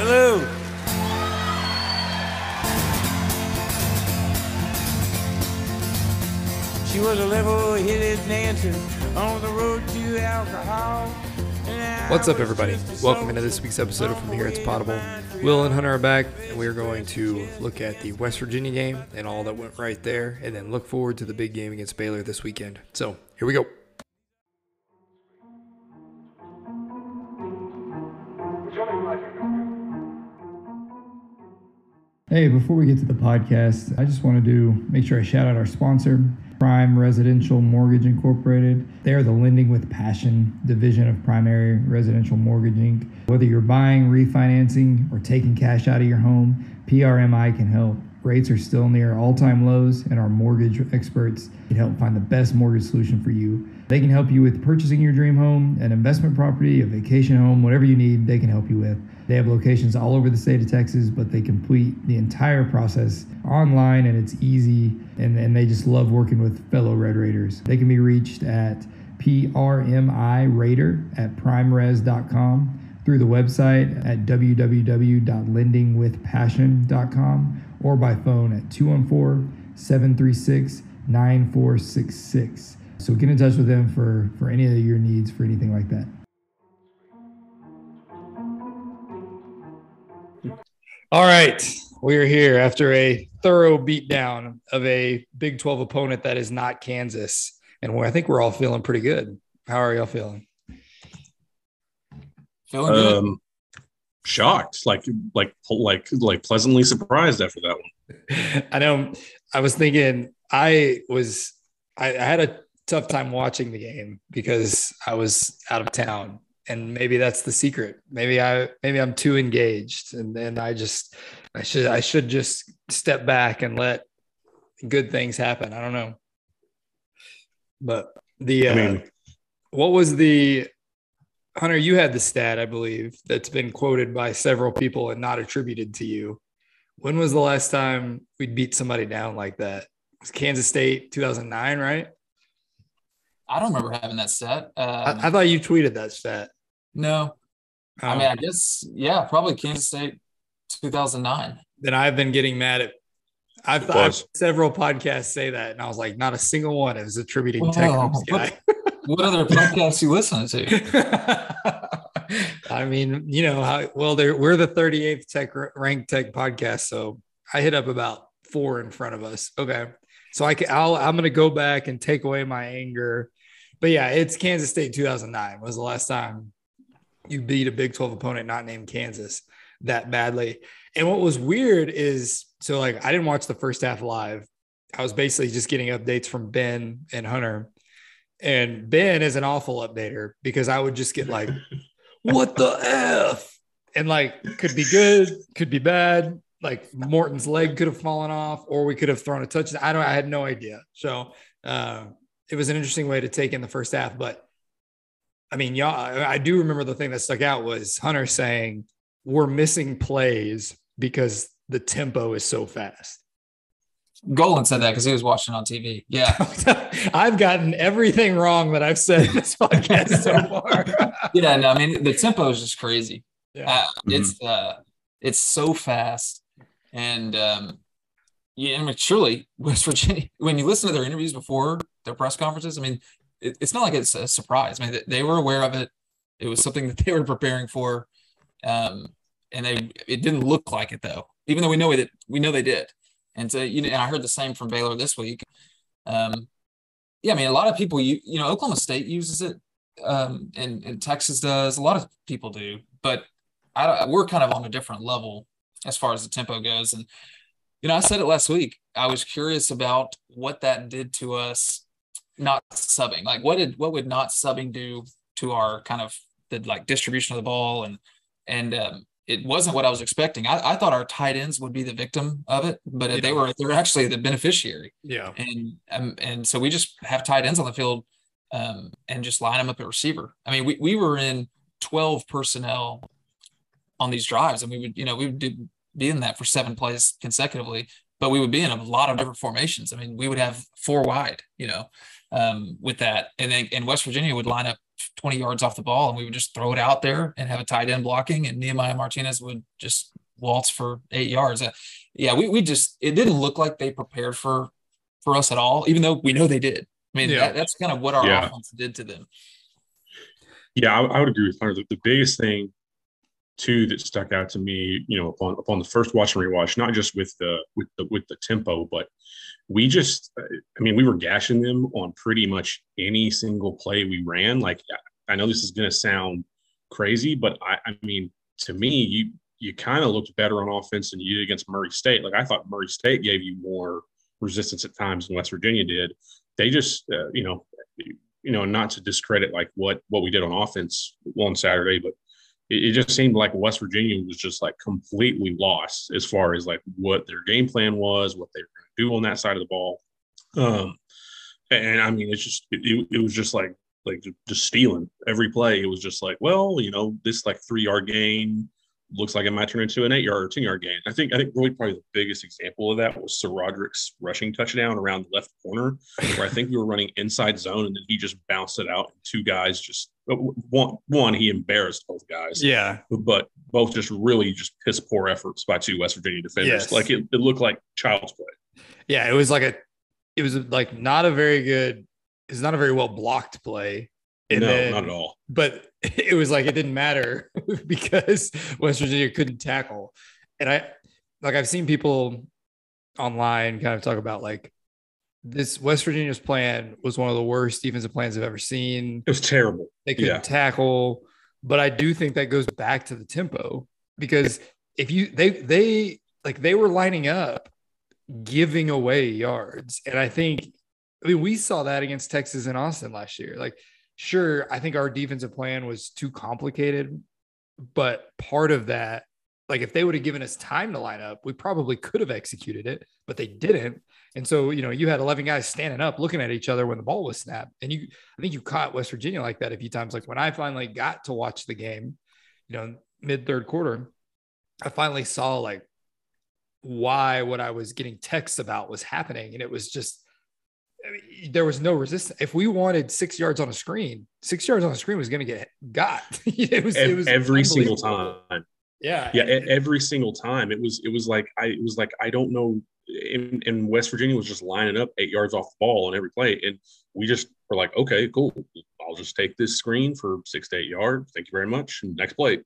Hello. She was a level-headed dancer on the road to alcohol. What's up, everybody? Welcome into this week's episode of From Here It's Potable. Will and Hunter are back, and we are going to look at the West Virginia game and all that went right there, and then look forward to the big game against Baylor this weekend. So, here we go. Hey, before we get to the podcast, I just want to make sure I shout out our sponsor, Prime Residential Mortgage Incorporated. They are the Lending with Passion division of Primary Residential Mortgage Inc. Whether you're buying, refinancing, or taking cash out of your home, PRMI can help. Rates are still near all-time lows, and our mortgage experts can help find the best mortgage solution for you. They can help you with purchasing your dream home, an investment property, a vacation home, whatever you need, they can help you with. They have locations all over the state of Texas, but they complete the entire process online, and it's easy, and they just love working with fellow Red Raiders. They can be reached at prmiraider@primeres.com, through the website at www.lendingwithpassion.com, or by phone at 214-736-9466. So get in touch with them for any of your needs, for anything like that. All right, we are here after a thorough beatdown of a Big 12 opponent that is not Kansas. And I think we're all feeling pretty good. How are y'all feeling? Feeling good. Shocked, like pleasantly surprised after that one. I know. I was thinking I had a tough time watching the game because I was out of town, and maybe that's the secret. Maybe I'm too engaged, and I should just step back and let good things happen. I don't know. But what was the Hunter, you had the stat, I believe, that's been quoted by several people and not attributed to you. When was the last time we'd beat somebody down like that? It was Kansas State 2009, right? I don't remember having that stat. I thought you tweeted that stat. No. I guess, yeah, probably Kansas State 2009. Then I've been getting mad at – I've had several podcasts say that, and I was like, not a single one is attributing Texas guy. What other podcasts you listening to? I mean, you know, we're the 38th ranked tech podcast, so I hit up about 4 in front of us. Okay, so I'm going to go back and take away my anger, but yeah, it's Kansas State 2009 was the last time you beat a Big 12 opponent not named Kansas that badly. And what was weird is, so like, I didn't watch the first half live. I was basically just getting updates from Ben and Hunter. And Ben is an awful updater because I would just get like, what the F? And like, could be good, could be bad. Like Morton's leg could have fallen off, or we could have thrown a touchdown. I had no idea. So it was an interesting way to take in the first half. But I mean, y'all, I do remember the thing that stuck out was Hunter saying, we're missing plays because the tempo is so fast. Golan said that because he was watching on TV. Yeah. I've gotten everything wrong that I've said in this podcast so far. Yeah, no, I mean, the tempo is just crazy. Yeah. It's so fast. And, yeah, I mean, surely West Virginia, when you listen to their interviews before their press conferences, I mean, it's not like it's a surprise. I mean, they were aware of it. It was something that they were preparing for. It didn't look like it, though, even though we know they did. And so, you know, I heard the same from Baylor this week. Yeah, I mean, a lot of people, you know, Oklahoma State uses it, and Texas does. A lot of people do, but we're kind of on a different level as far as the tempo goes. And, you know, I said it last week. I was curious about what that did to us not subbing. Like, what would not subbing do to our kind of distribution of the ball and it wasn't what I was expecting. I thought our tight ends would be the victim of it, but yeah. They're actually the beneficiary. Yeah. And so we just have tight ends on the field and just line them up at receiver. I mean, we were in 12 personnel on these drives, and we would be in that for 7 plays consecutively, but we would be in a lot of different formations. I mean, we would have 4 wide, with that. And West Virginia would line up 20 yards off the ball, and we would just throw it out there and have a tight end blocking, and Nehemiah Martinez would just waltz for 8 yards. Yeah, we just – it didn't look like they prepared for us at all, even though we know they did. I mean, that's kind of what our offense did to them. Yeah, I would agree with Hunter. The biggest thing, too, that stuck out to me, you know, upon the first watch and rewatch, not just with the tempo, but we just, I mean, we were gashing them on pretty much any single play we ran. Like, I know this is going to sound crazy, but I mean, to me, you kind of looked better on offense than you did against Murray State. Like, I thought Murray State gave you more resistance at times than West Virginia did. They just, you know, not to discredit like what we did on offense on Saturday, but it just seemed like West Virginia was just like completely lost as far as like what their game plan was, what they were going to do on that side of the ball. And I mean, it's just, it was just like just stealing every play. It was just like, well, you know, this like 3-yard gain looks like it might turn into an 8-yard or 10-yard gain. I think really probably the biggest example of that was Sir Roderick's rushing touchdown around the left corner, where I think we were running inside zone, and then he just bounced it out. Two guys just one he embarrassed both guys. Yeah, but both just really just piss poor efforts by two West Virginia defenders. Yes. Like it looked like child's play. Yeah, it was like not a very good. It's not a very well blocked play. And no, not at all. But it was like it didn't matter because West Virginia couldn't tackle. And I've seen people online kind of talk about like this West Virginia's plan was one of the worst defensive plans I've ever seen. It was terrible. They couldn't tackle. But I do think that goes back to the tempo, because if they were lining up, giving away yards. And I mean we saw that against Texas and Austin last year. Like, sure, I think our defensive plan was too complicated, but part of that, like if they would have given us time to line up, we probably could have executed it, but they didn't. And so, you know, you had 11 guys standing up looking at each other when the ball was snapped. And I think you caught West Virginia like that a few times. Like when I finally got to watch the game, you know, mid third quarter, I finally saw like why what I was getting texts about was happening. And it was just, I mean, there was no resistance. If we wanted 6 yards on a screen, 6 yards on a screen was going to get got. It was every single time. Yeah. Yeah. Every single time. It was like, I don't know. And West Virginia was just lining up 8 yards off the ball on every play. And we just were like, okay, cool. I'll just take this screen for 6 to 8 yards. Thank you very much. And next play,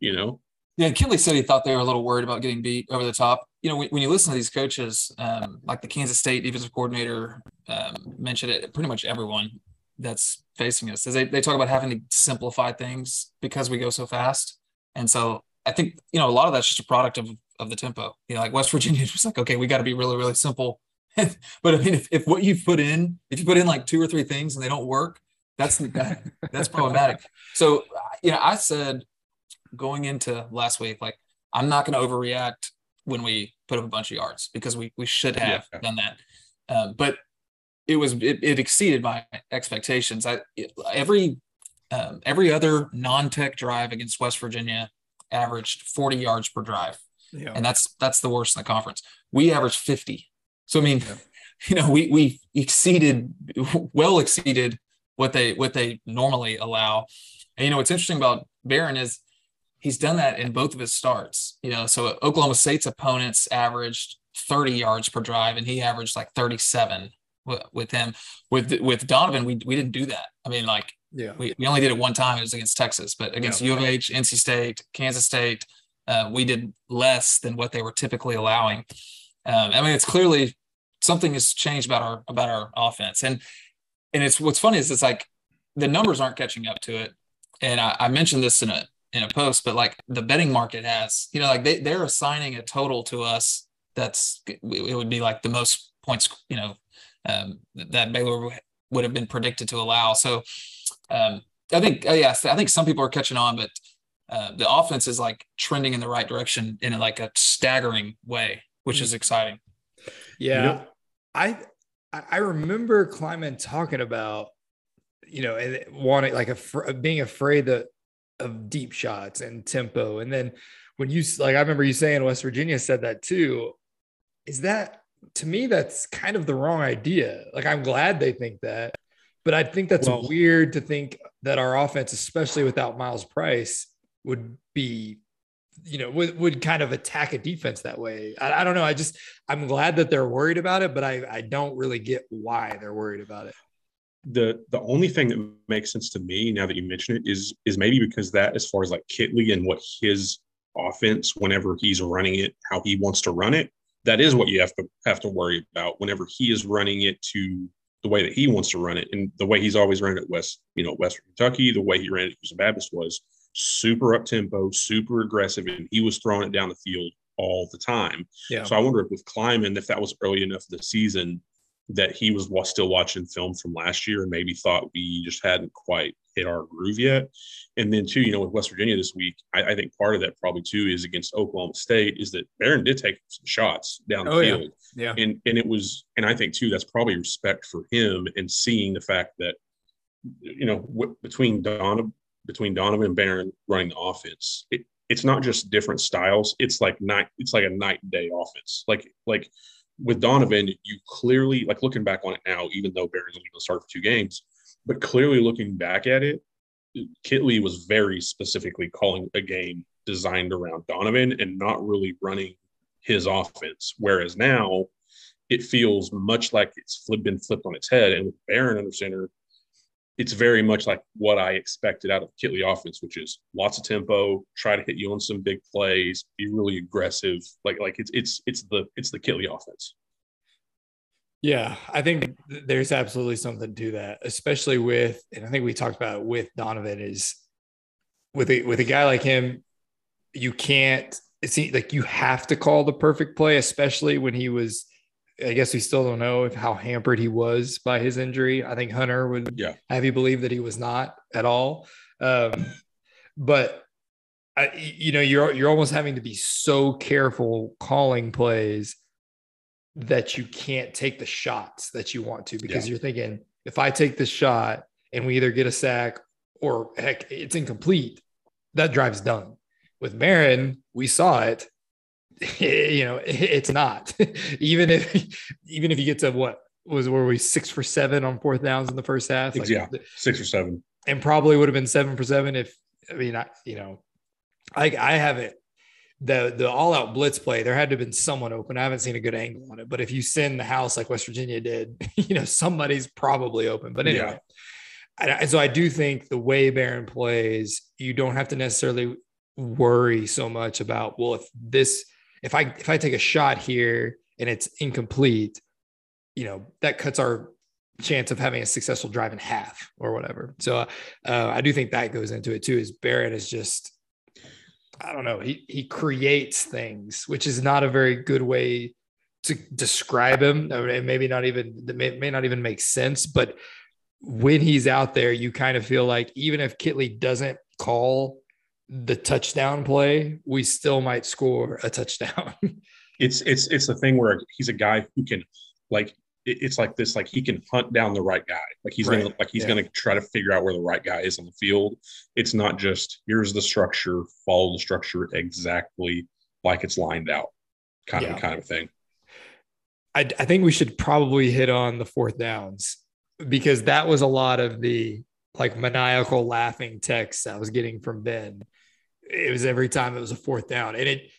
you know? Yeah, Kittley said he thought they were a little worried about getting beat over the top. You know, when you listen to these coaches, like the Kansas State defensive coordinator mentioned it, pretty much everyone that's facing us, is they talk about having to simplify things because we go so fast. And so I think, you know, a lot of that's just a product of the tempo. You know, like West Virginia was like, okay, we got to be really, really simple. But I mean, if what you put in, if you put in like 2 or 3 things and they don't work, that's problematic. So, you know, I said, going into last week, like I'm not going to overreact when we put up a bunch of yards because we should have done that. But it exceeded my expectations. Every other non-tech drive against West Virginia averaged 40 yards per drive. Yeah. And that's the worst in the conference. We averaged 50. So, I mean, you know, we exceeded what they normally allow. And, you know, what's interesting about Barron is, he's done that in both of his starts, you know. So Oklahoma State's opponents averaged 30 yards per drive, and he averaged like 37 with him. With Donovan, we didn't do that. I mean, like we only did it one time. It was against Texas, but against U of H, NC State, Kansas State, we did less than what they were typically allowing. I mean, it's clearly something has changed about our offense, and it's what's funny is it's like the numbers aren't catching up to it. And I mentioned this in a post, but like the betting market has, you know, like they're assigning a total to us that's, it would be like the most points, you know, that Baylor would have been predicted to allow. So I think some people are catching on, but the offense is like trending in the right direction in like a staggering way, which is exciting. Yeah, you know? I remember Kleiman talking about, you know, wanting like being afraid of deep shots and tempo. And then when you, like, I remember you saying West Virginia said that too, is that, to me, that's kind of the wrong idea. Like, I'm glad they think that, But I think that's weird to think that our offense, especially without Miles Price, would be, you know, would kind of attack a defense that way. I don't know. I'm glad that they're worried about it, but I don't really get why they're worried about it. The only thing that makes sense to me now that you mention it is maybe because that, as far as like Kittley and what his offense, whenever he's running it, how he wants to run it, that is what you have to worry about whenever he is running it to the way that he wants to run it. And the way he's always running it at Western Kentucky, the way he ran it at Houston Baptist was super up-tempo, super aggressive, and he was throwing it down the field all the time. Yeah. So I wonder if with Kleiman, if that was early enough this season that he was still watching film from last year and maybe thought we just hadn't quite hit our groove yet. And then, too, you know, with West Virginia this week, I think part of that probably, too, is against Oklahoma State is that Barron did take some shots down the field. Yeah. And it was – and I think, too, that's probably respect for him and seeing the fact that, you know, between Donovan and Barron running the offense, it's not just different styles. It's like a night and day offense. Like with Donovan, you clearly, like looking back on it now, even though Barron's only going to start for 2 games, but clearly looking back at it, Kittley was very specifically calling a game designed around Donovan and not really running his offense. Whereas now it feels much like it's been flipped on its head. And with Barron under center, it's very much like what I expected out of Kittley offense, which is lots of tempo, try to hit you on some big plays, be really aggressive. Like it's the Kittley offense. Yeah, I think there's absolutely something to that, especially with, and I think we talked about it with Donovan, is with a guy like him, you can't. It's like you have to call the perfect play, especially when he was. I guess we still don't know how hampered he was by his injury. I think Hunter would have you believe that he was not at all. You're almost having to be so careful calling plays that you can't take the shots that you want to, because you're thinking, if I take this shot and we either get a sack or heck, it's incomplete, that drive's done. With Barron, we saw it. You know, it's not. even if you get to what were we 6 for 7 on 4th downs in the first half? 6 or 7, and probably would have been 7 for 7 if I have it. The all out blitz play, there had to have been someone open. I haven't seen a good angle on it, but if you send the house like West Virginia did, you know somebody's probably open. But anyway, so I do think the way Barron plays, you don't have to necessarily worry so much about if I take a shot here and it's incomplete, you know, that cuts our chance of having a successful drive in half or whatever. So I do think that goes into it too, is Barron is just, I don't know, he creates things, which is not a very good way to describe him. I mean, it may not even make sense, but when he's out there, you kind of feel like even if Kittley doesn't call the touchdown play, we still might score a touchdown. It's the thing where he's a guy who can, like, it's like this, like he can hunt down the right guy. Like he's going to try to figure out where the right guy is on the field. It's not just here's the structure, follow the structure exactly like it's lined out kind of thing. I think we should probably hit on the 4th downs, because that was a lot of the like maniacal laughing texts I was getting from Ben. It was every time it was a 4th down, and it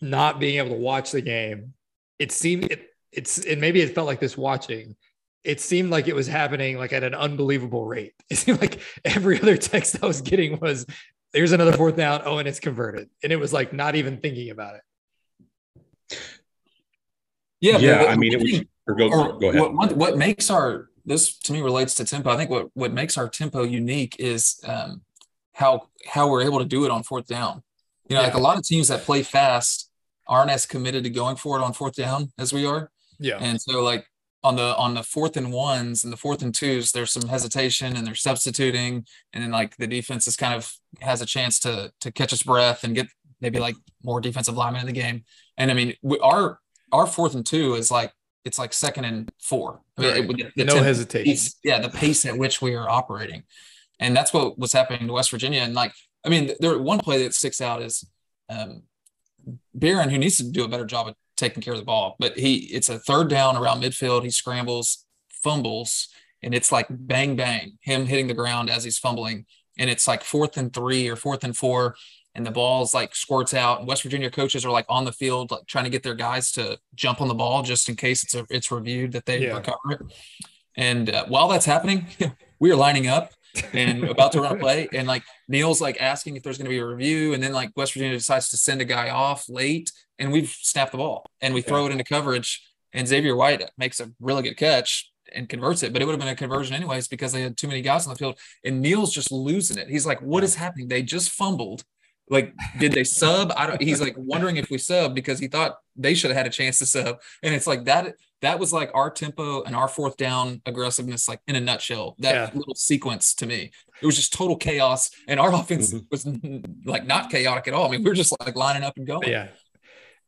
not being able to watch the game. It seemed and maybe it felt like this watching. It seemed like it was happening like at an unbelievable rate. It seemed like every other text I was getting was there's another 4th down. Oh, and it's converted. And it was like, not even thinking about it. Yeah. I mean, it was, go ahead. What makes our, this to me relates to tempo. I think what makes our tempo unique is how we're able to do it on 4th down. You know, like a lot of teams that play fast aren't as committed to going for it on 4th down as we are. Yeah. And so like on the 4th and 1s and the 4th and 2s, there's some hesitation and they're substituting. And then like the defense is kind of has a chance to catch its breath and get maybe like more defensive linemen in the game. And I mean, our 4th and 2 is like, it's like 2nd and 4. I mean, no hesitation. The pace at which we are operating. And that's what was happening to West Virginia. And like, I mean, there one play that sticks out is Barron, who needs to do a better job of taking care of the ball, but it's a 3rd down around midfield. He scrambles, fumbles, and it's like bang, bang, him hitting the ground as he's fumbling. And it's like 4th and 3 or 4th and 4. And the ball's like squirts out. West Virginia coaches are like on the field, like trying to get their guys to jump on the ball just in case it's reviewed that they recover it. And while that's happening, we are lining up and about to run a play. And like Neil's like asking if there's going to be a review. And then like West Virginia decides to send a guy off late and we've snapped the ball and we throw it into coverage. And Xavier White makes a really good catch and converts it, but it would have been a conversion anyways because they had too many guys on the field. And Neil's just losing it. He's like, what is happening? They just fumbled. Like, did they sub? He's like wondering if we sub because he thought they should have had a chance to sub. And it's like that was like our tempo and our 4th down aggressiveness, like in a nutshell, that little sequence to me, it was just total chaos. And our offense was like not chaotic at all. I mean, we were just like lining up and going. Yeah.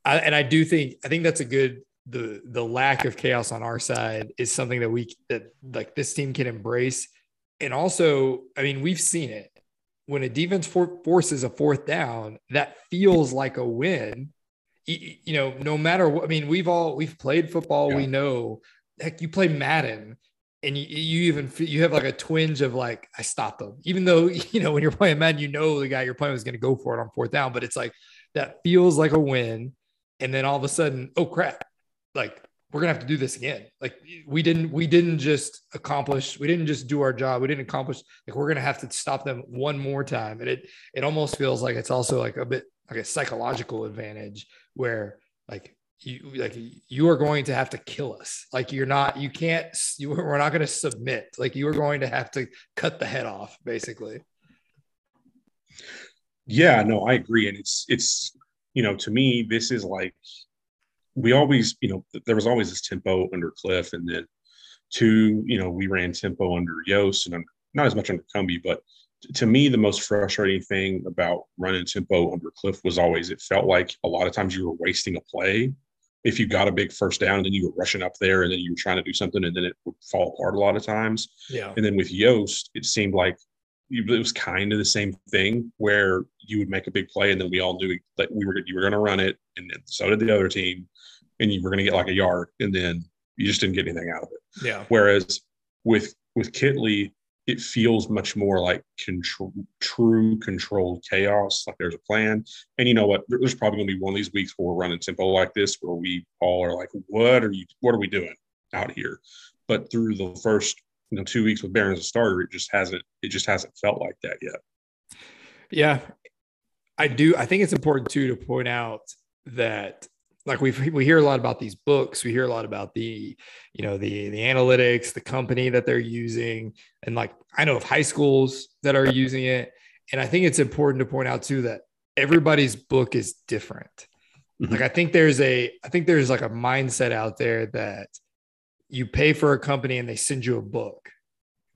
I think that's a good, the lack of chaos on our side is something that like this team can embrace. And also, I mean, we've seen it. When a defense forces a 4th down, that feels like a win, you know, no matter what. I mean, we've played football. Yeah. We know, heck, you play Madden and you have like a twinge of like, I stopped them, even though, you know, when you're playing Madden, you know, the guy you're playing was going to go for it on 4th down, but it's like, that feels like a win. And then all of a sudden, oh crap, like we're going to have to do this again. Like we didn't just do our job. We didn't accomplish, like we're going to have to stop them one more time. And it almost feels like it's also like a bit like a psychological advantage where you are going to have to kill us. Like we're not going to submit. Like you are going to have to cut the head off basically. Yeah, no, I agree. And it's, you know, to me, this is like, we always, you know, there was always this tempo under Cliff, and then you know, we ran tempo under Yost and not as much under Cumby, but to me, the most frustrating thing about running tempo under Cliff was always, it felt like a lot of times you were wasting a play. If you got a big 1st down and then you were rushing up there and then you were trying to do something and then it would fall apart a lot of times. Yeah. And then with Yost, it seemed like it was kind of the same thing where you would make a big play and then we all knew that you were going to run it. And then so did the other team. And you were going to get like a yard, and then you just didn't get anything out of it. Yeah. Whereas with Kittley, it feels much more like true controlled chaos. Like there's a plan, and you know what? There's probably going to be one of these weeks where we're running tempo like this, where we all are like, "What are we doing out here?" But through the first, you know, 2 weeks with Barron as a starter, it just hasn't felt like that yet. Yeah, I do. I think it's important too to point out that. Like we hear a lot about these books. We hear a lot about the, you know, the analytics, the company that they're using. And like, I know of high schools that are using it. And I think it's important to point out too, that everybody's book is different. Mm-hmm. Like, I think there's like a mindset out there that you pay for a company and they send you a book,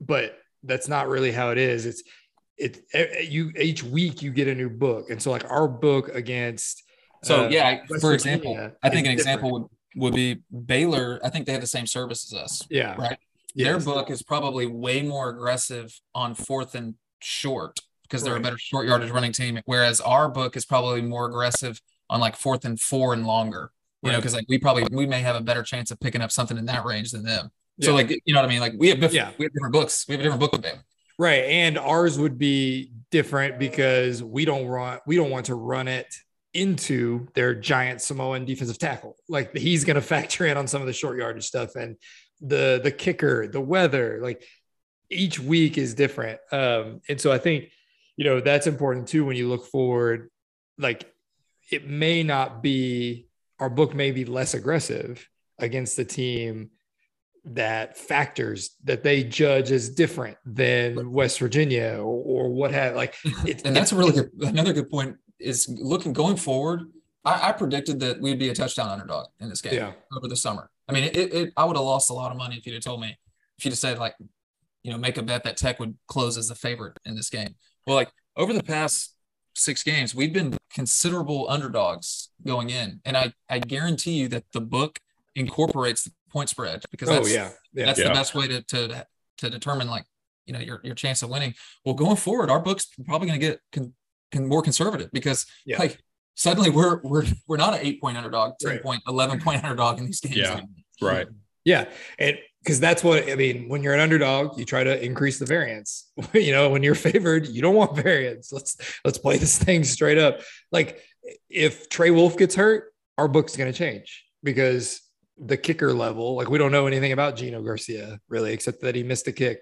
but that's not really how it is. You each week you get a new book. And so like our book against, so, yeah, for example, I think an example would be Baylor. I think they have the same service as us. Yeah. Right. Yes. Their book is probably way more aggressive on 4th and short because they're a better short yardage running team. Whereas our book is probably more aggressive on like 4th and 4 and longer, you know, because like we may have a better chance of picking up something in that range than them. Yeah. So like, you know what I mean? Like we have different books. We have a different book with them. Right. And ours would be different because we don't want to run it into their giant Samoan defensive tackle. Like he's going to factor in on some of the short yardage stuff and the kicker, the weather, like each week is different. And so I think, you know, that's important too. When you look forward, like it may not be, our book may be less aggressive against the team that factors that they judge as different than West Virginia or what have like. And that's another good point. Is going forward, I predicted that we'd be a touchdown underdog in this game over the summer. I mean, I would have lost a lot of money if you'd have told me, if you'd have said like, you know, make a bet that Tech would close as the favorite in this game. Well, like over the past 6 games, we've been considerable underdogs going in. And I guarantee you that the book incorporates the point spread because that's the best way to determine like, you know, your chance of winning. Well, going forward, our book's probably going to get more conservative because like suddenly we're not an 8-point underdog, 10-point, 11-point underdog in these games. Yeah, right. Yeah. And because that's what, I mean, when you're an underdog, you try to increase the variance, you know, when you're favored, you don't want variance. Let's play this thing straight up. Like if Trey Wolf gets hurt, our book's going to change because the kicker level, like we don't know anything about Gino Garcia really, except that he missed a kick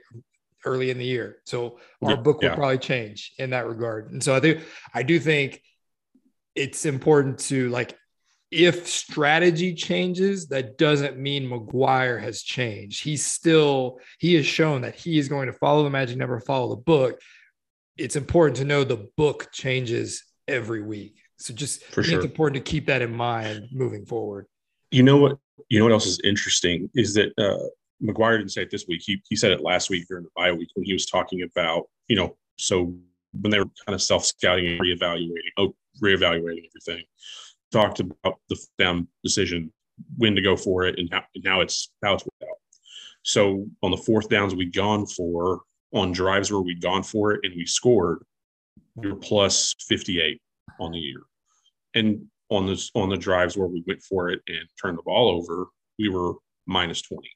early in the year. So our book will probably change in that regard. And so I do think it's important to like, if strategy changes, that doesn't mean McGuire has changed. He has shown that he is going to follow the magic number, follow the book. It's important to know the book changes every week. So it's important to keep that in mind moving forward. You know what else is interesting is that McGuire didn't say it this week. He said it last week during the bye week when he was talking about, you know, so when they were kind of self-scouting and reevaluating everything. Talked about the down decision, when to go for it, and how it's worked out. So on the fourth downs we'd gone for, on drives where we'd gone for it and we scored, we were plus 58 on the year. And on the drives where we went for it and turned the ball over, we were minus 20.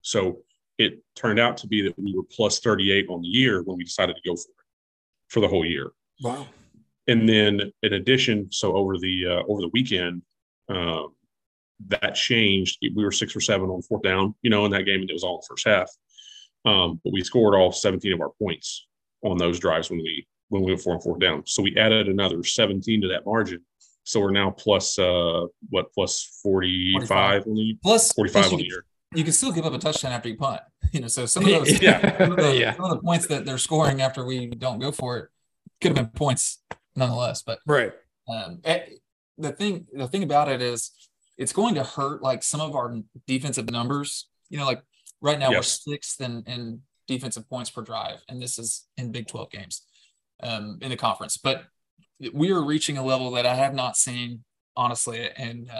So it turned out to be that we were plus 38 on the year when we decided to go for it for the whole year. Wow. And then, in addition, so over the weekend, that changed. We were 6 or 7 on fourth down, you know, in that game, and it was all in the first half. But we scored all 17 of our points on those drives when we went for on fourth down. So we added another 17 to that margin. So we're now plus 45 on the year. Plus 45 on the year. You can still give up a touchdown after you punt, you know. So some of the points that they're scoring after we don't go for it could have been points. Nonetheless, but right. The thing about it is it's going to hurt like some of our defensive numbers, you know, like right now we're sixth in defensive points per drive. And this is in Big 12 games in the conference, but we are reaching a level that I have not seen, honestly. And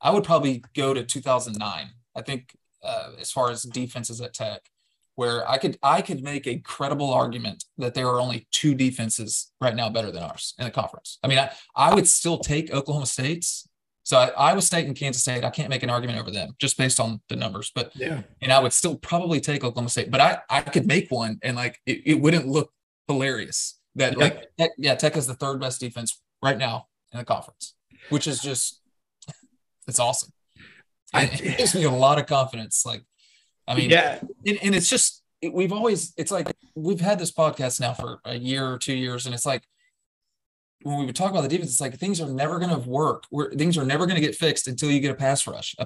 I would probably go to 2009. I think as far as defenses at Tech, where I could make a credible argument that there are only 2 defenses right now better than ours in the conference. I mean, I would still take Oklahoma State's. So Iowa State and Kansas State, I can't make an argument over them just based on the numbers. But and I would still probably take Oklahoma State. But I could make one, and like it wouldn't look hilarious that Tech is the 3rd best defense right now in the conference, which is just it's awesome. It gives me a lot of confidence, like. I mean, and it's just, we've had this podcast now for a year or 2 years. And it's like, when we would talk about the defense, it's like, things are never going to work. Things are never going to get fixed until you get a pass rush,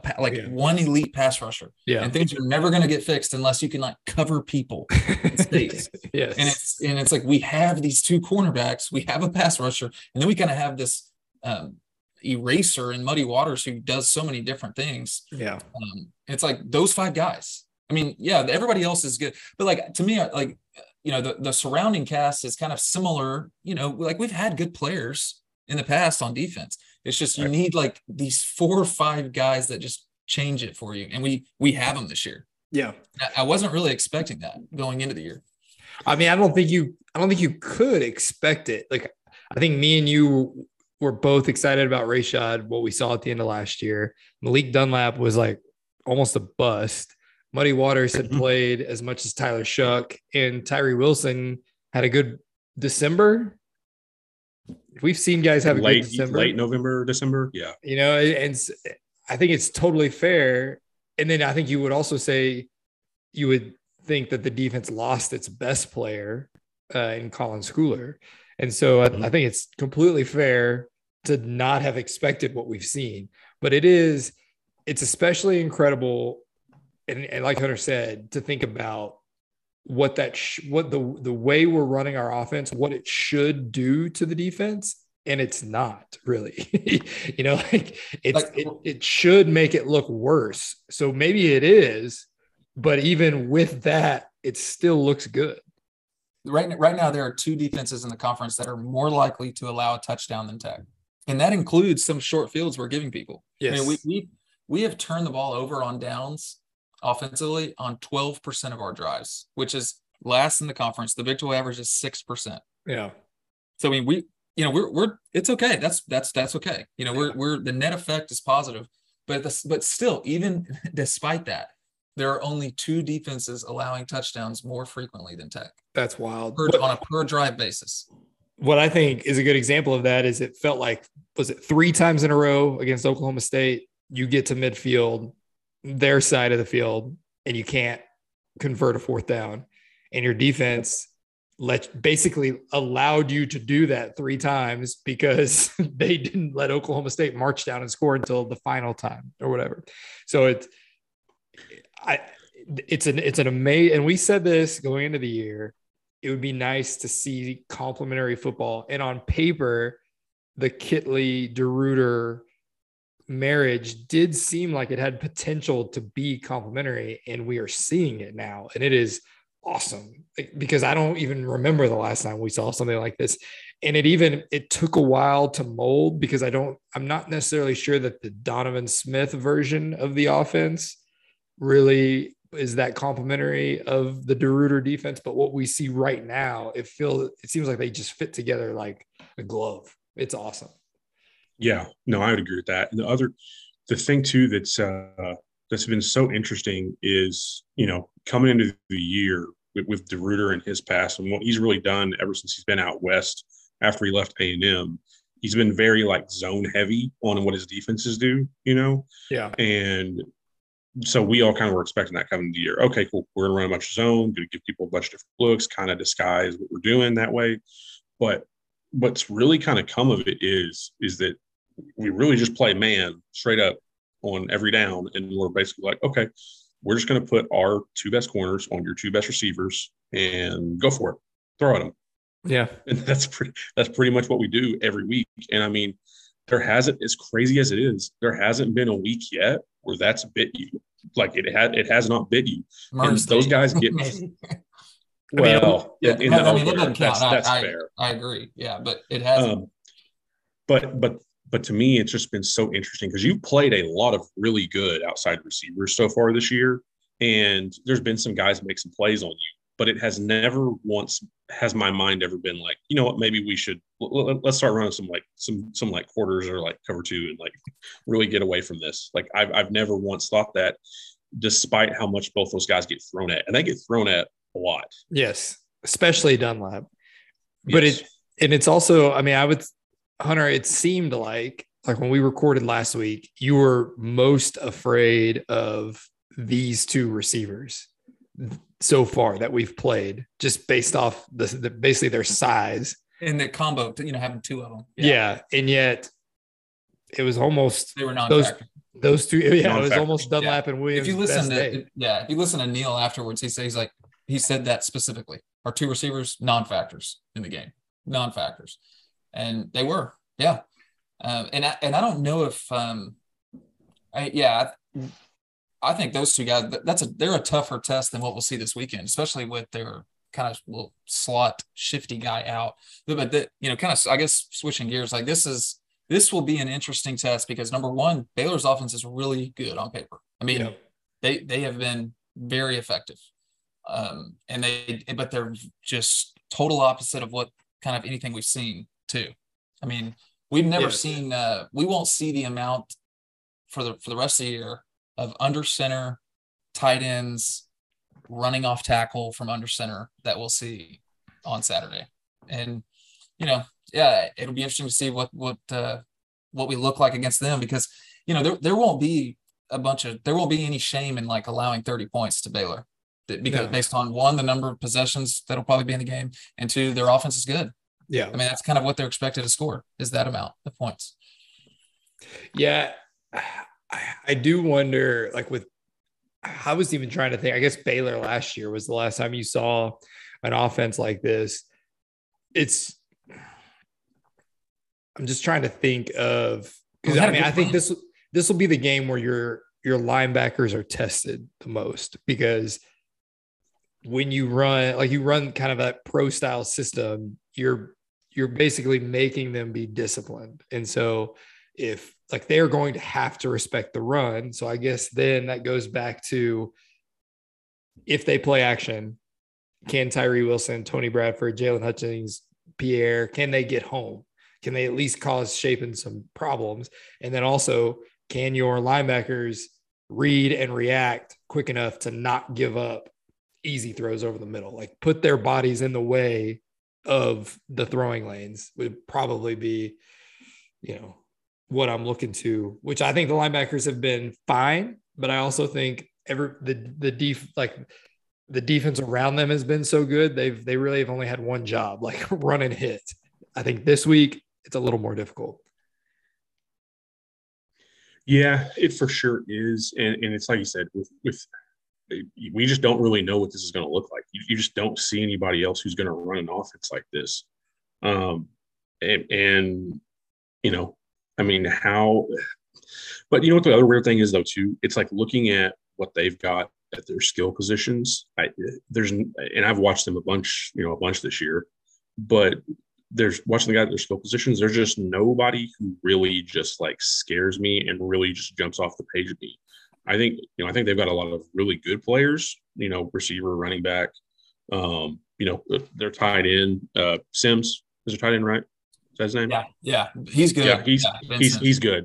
one elite pass rusher. Yeah. And things are never going to get fixed unless you can like cover people in space. Yes. And it's like, we have these 2 cornerbacks, we have a pass rusher, and then we kind of have this eraser in Muddy Waters who does so many different things. Yeah. It's like those 5 guys. I mean, yeah, everybody else is good. But, like, to me, like, you know, the surrounding cast is kind of similar. You know, like, we've had good players in the past on defense. It's just you need, like, these 4 or 5 guys that just change it for you. And we have them this year. Yeah. I wasn't really expecting that going into the year. I mean, I don't think you could expect it. Like, I think me and you were both excited about Rashad, what we saw at the end of last year. Malik Dunlap was, like, almost a bust. Muddy Waters had played as much as Tyler Shuck, and Tyree Wilson had a good December. We've seen guys have a good December. Late November, December. Yeah. You know, and I think it's totally fair. And then I think you would also say you would think that the defense lost its best player in Colin Schooler. And so I think it's completely fair to not have expected what we've seen. But it's especially incredible. And like Hunter said, to think about what the way we're running our offense, what it should do to the defense, and it's not really, you know, like it should make it look worse. So maybe it is, but even with that, it still looks good. Right now, there are 2 defenses in the conference that are more likely to allow a touchdown than Tech, and that includes some short fields we're giving people. Yes, I mean, we have turned the ball over on downs offensively on 12% of our drives, which is last in the conference. The Big 12 average is 6%. Yeah. So I mean, we, you know, we're it's okay. That's okay. You know, we're the net effect is positive. But still, even despite that, there are only two defenses allowing touchdowns more frequently than Tech. That's wild. On a per drive basis. What I think is a good example of that is it felt like, was it 3 times in a row against Oklahoma State? You get to midfield, their side of the field, and you can't convert a 4th down. And your defense basically allowed you to do that 3 times because they didn't let Oklahoma State march down and score until the final time or whatever. So it's an amazing, and we said this going into the year, it would be nice to see complementary football. And on paper, the Kittley-DeRuiter marriage did seem like it had potential to be complementary, and we are seeing it now. And it is awesome, because I don't even remember the last time we saw something like this. And it took a while to mold, because I'm not necessarily sure that the Donovan Smith version of the offense really is that complementary of the DeRuiter defense. But what we see right now, it seems like they just fit together like a glove. It's awesome. Yeah, no, I would agree with that. And the thing too that's been so interesting is, coming into the year with DeRuiter and his past and what he's really done ever since he's been out west after he left A&M, he's been very zone heavy on what his defenses do, Yeah. And so we all kind of were expecting that coming into the year. Okay, cool. We're going to run a bunch of zone, going to give people a bunch of different looks, kind of disguise what we're doing that way. But what's really kind of come of it is that we really just play man straight up on every down. And we're basically like, okay, we're just going to put our 2 best corners on your 2 best receivers and go for it. Throw at them. Yeah. And that's pretty much what we do every week. And I mean, as crazy as it is, there hasn't been a week yet where that's bit you. It has not bit you. And those guys get – well, yeah, that's fair. I agree. Yeah, but it hasn't. But to me, it's just been so interesting because you've played a lot of really good outside receivers so far this year, and there's been some guys make some plays on you, but it has never once has my mind ever been like, you know what, maybe we should let's start running some quarters or cover 2 and really get away from this. I've never once thought that, despite how much both those guys get thrown at, and they get thrown at a lot. Yes, especially Dunlap. But yes. It's also, I mean, I would. Hunter, it seemed like when we recorded last week, you were most afraid of these 2 receivers so far that we've played, just based off basically their size and the combo, having 2 of them. Yeah. And yet it was almost they were non-factor. Those 2. Yeah, non-factor. It was almost Dunlap and Williams. If you listen to Neil afterwards, he said that specifically. Our 2 receivers, non-factors in the game, non-factors. And they were, yeah. And I don't know if, I think those 2 guys, they're a tougher test than what we'll see this weekend, especially with their kind of little slot shifty guy out. But I guess switching gears, this will be an interesting test because number one, Baylor's offense is really good on paper. I mean, they have been very effective, but they're just total opposite of what kind of anything we've seen. Too. I mean, we've never seen we won't see the amount for the rest of the year of under center tight ends running off tackle from under center that we'll see on Saturday. And it'll be interesting to see what we look like against them, because there won't be any shame in allowing 30 points to Baylor, because based on 1, the number of possessions that'll probably be in the game, and 2, their offense is good. Yeah. I mean, that's kind of what they're expected to score, is that amount of points. Yeah. I do wonder, I was even trying to think, I guess Baylor last year was the last time you saw an offense like this. I'm just trying to think of, because I think this will be the game where your linebackers are tested the most, because when you run, kind of that pro style system, you're basically making them be disciplined. And so if they're going to have to respect the run. So I guess then that goes back to, if they play action, can Tyree Wilson, Tony Bradford, Jalen Hutchins, Pierre, can they get home? Can they at least cause Shapen some problems? And then also, can your linebackers read and react quick enough to not give up easy throws over the middle? Like, put their bodies in the way of the throwing lanes would probably be, you know, what I'm looking to, which I think the linebackers have been fine, but I also think the defense around them has been so good. They really have only had one job, like run and hit. I think this week it's a little more difficult. Yeah, it for sure is. And it's like you said, with we just don't really know what this is going to look like. You just don't see anybody else who's going to run an offense like this. And you know, I mean, but you know what the other weird thing is, though, too? It's like looking at what they've got at their skill positions. And I've watched them a bunch this year, but there's watching the guy at their skill positions, there's just nobody who really just like scares me and really just jumps off the page at me. I think they've got a lot of really good players, you know, receiver, running back, you know, they're tied in. Sims is a tight end, right? Is that his name? Yeah. He's good. Yeah, he's good.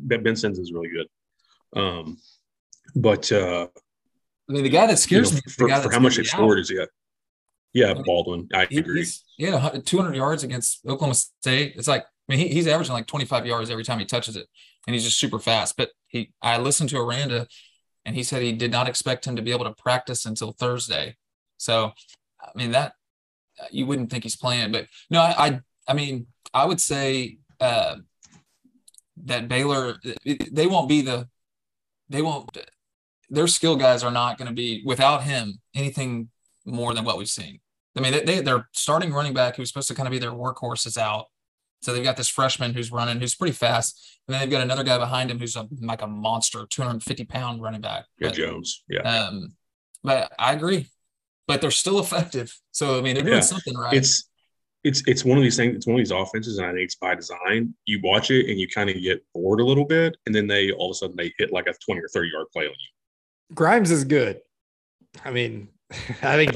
Ben Sims is really good. I mean, the guy that scares me is the guy for how much they've scored is he at? Yeah, Baldwin. I agree. He had 200 yards against Oklahoma State. It's like, I mean, he's averaging like 25 yards every time he touches it, and he's just super fast. But I listened to Aranda, and he said he did not expect him to be able to practice until Thursday. So, I mean, that you wouldn't think he's playing. But, no, I would say that Baylor, they won't be the – they won't – their skill guys are not going to be, without him, anything more than what we've seen. I mean, their starting running back who's supposed to kind of be their workhorse is out. So they've got this freshman who's pretty fast. And then they've got another guy behind him who's like a monster, 250-pound running back. Jones. Yeah. But I agree. But they're still effective. So, I mean, they're doing something right. It's one of these things. It's one of these offenses, and I think it's by design. You watch it, and you kind of get bored a little bit, and then they all of a sudden they hit like a 20 or 30-yard play on you. Grimes is good. I mean, I think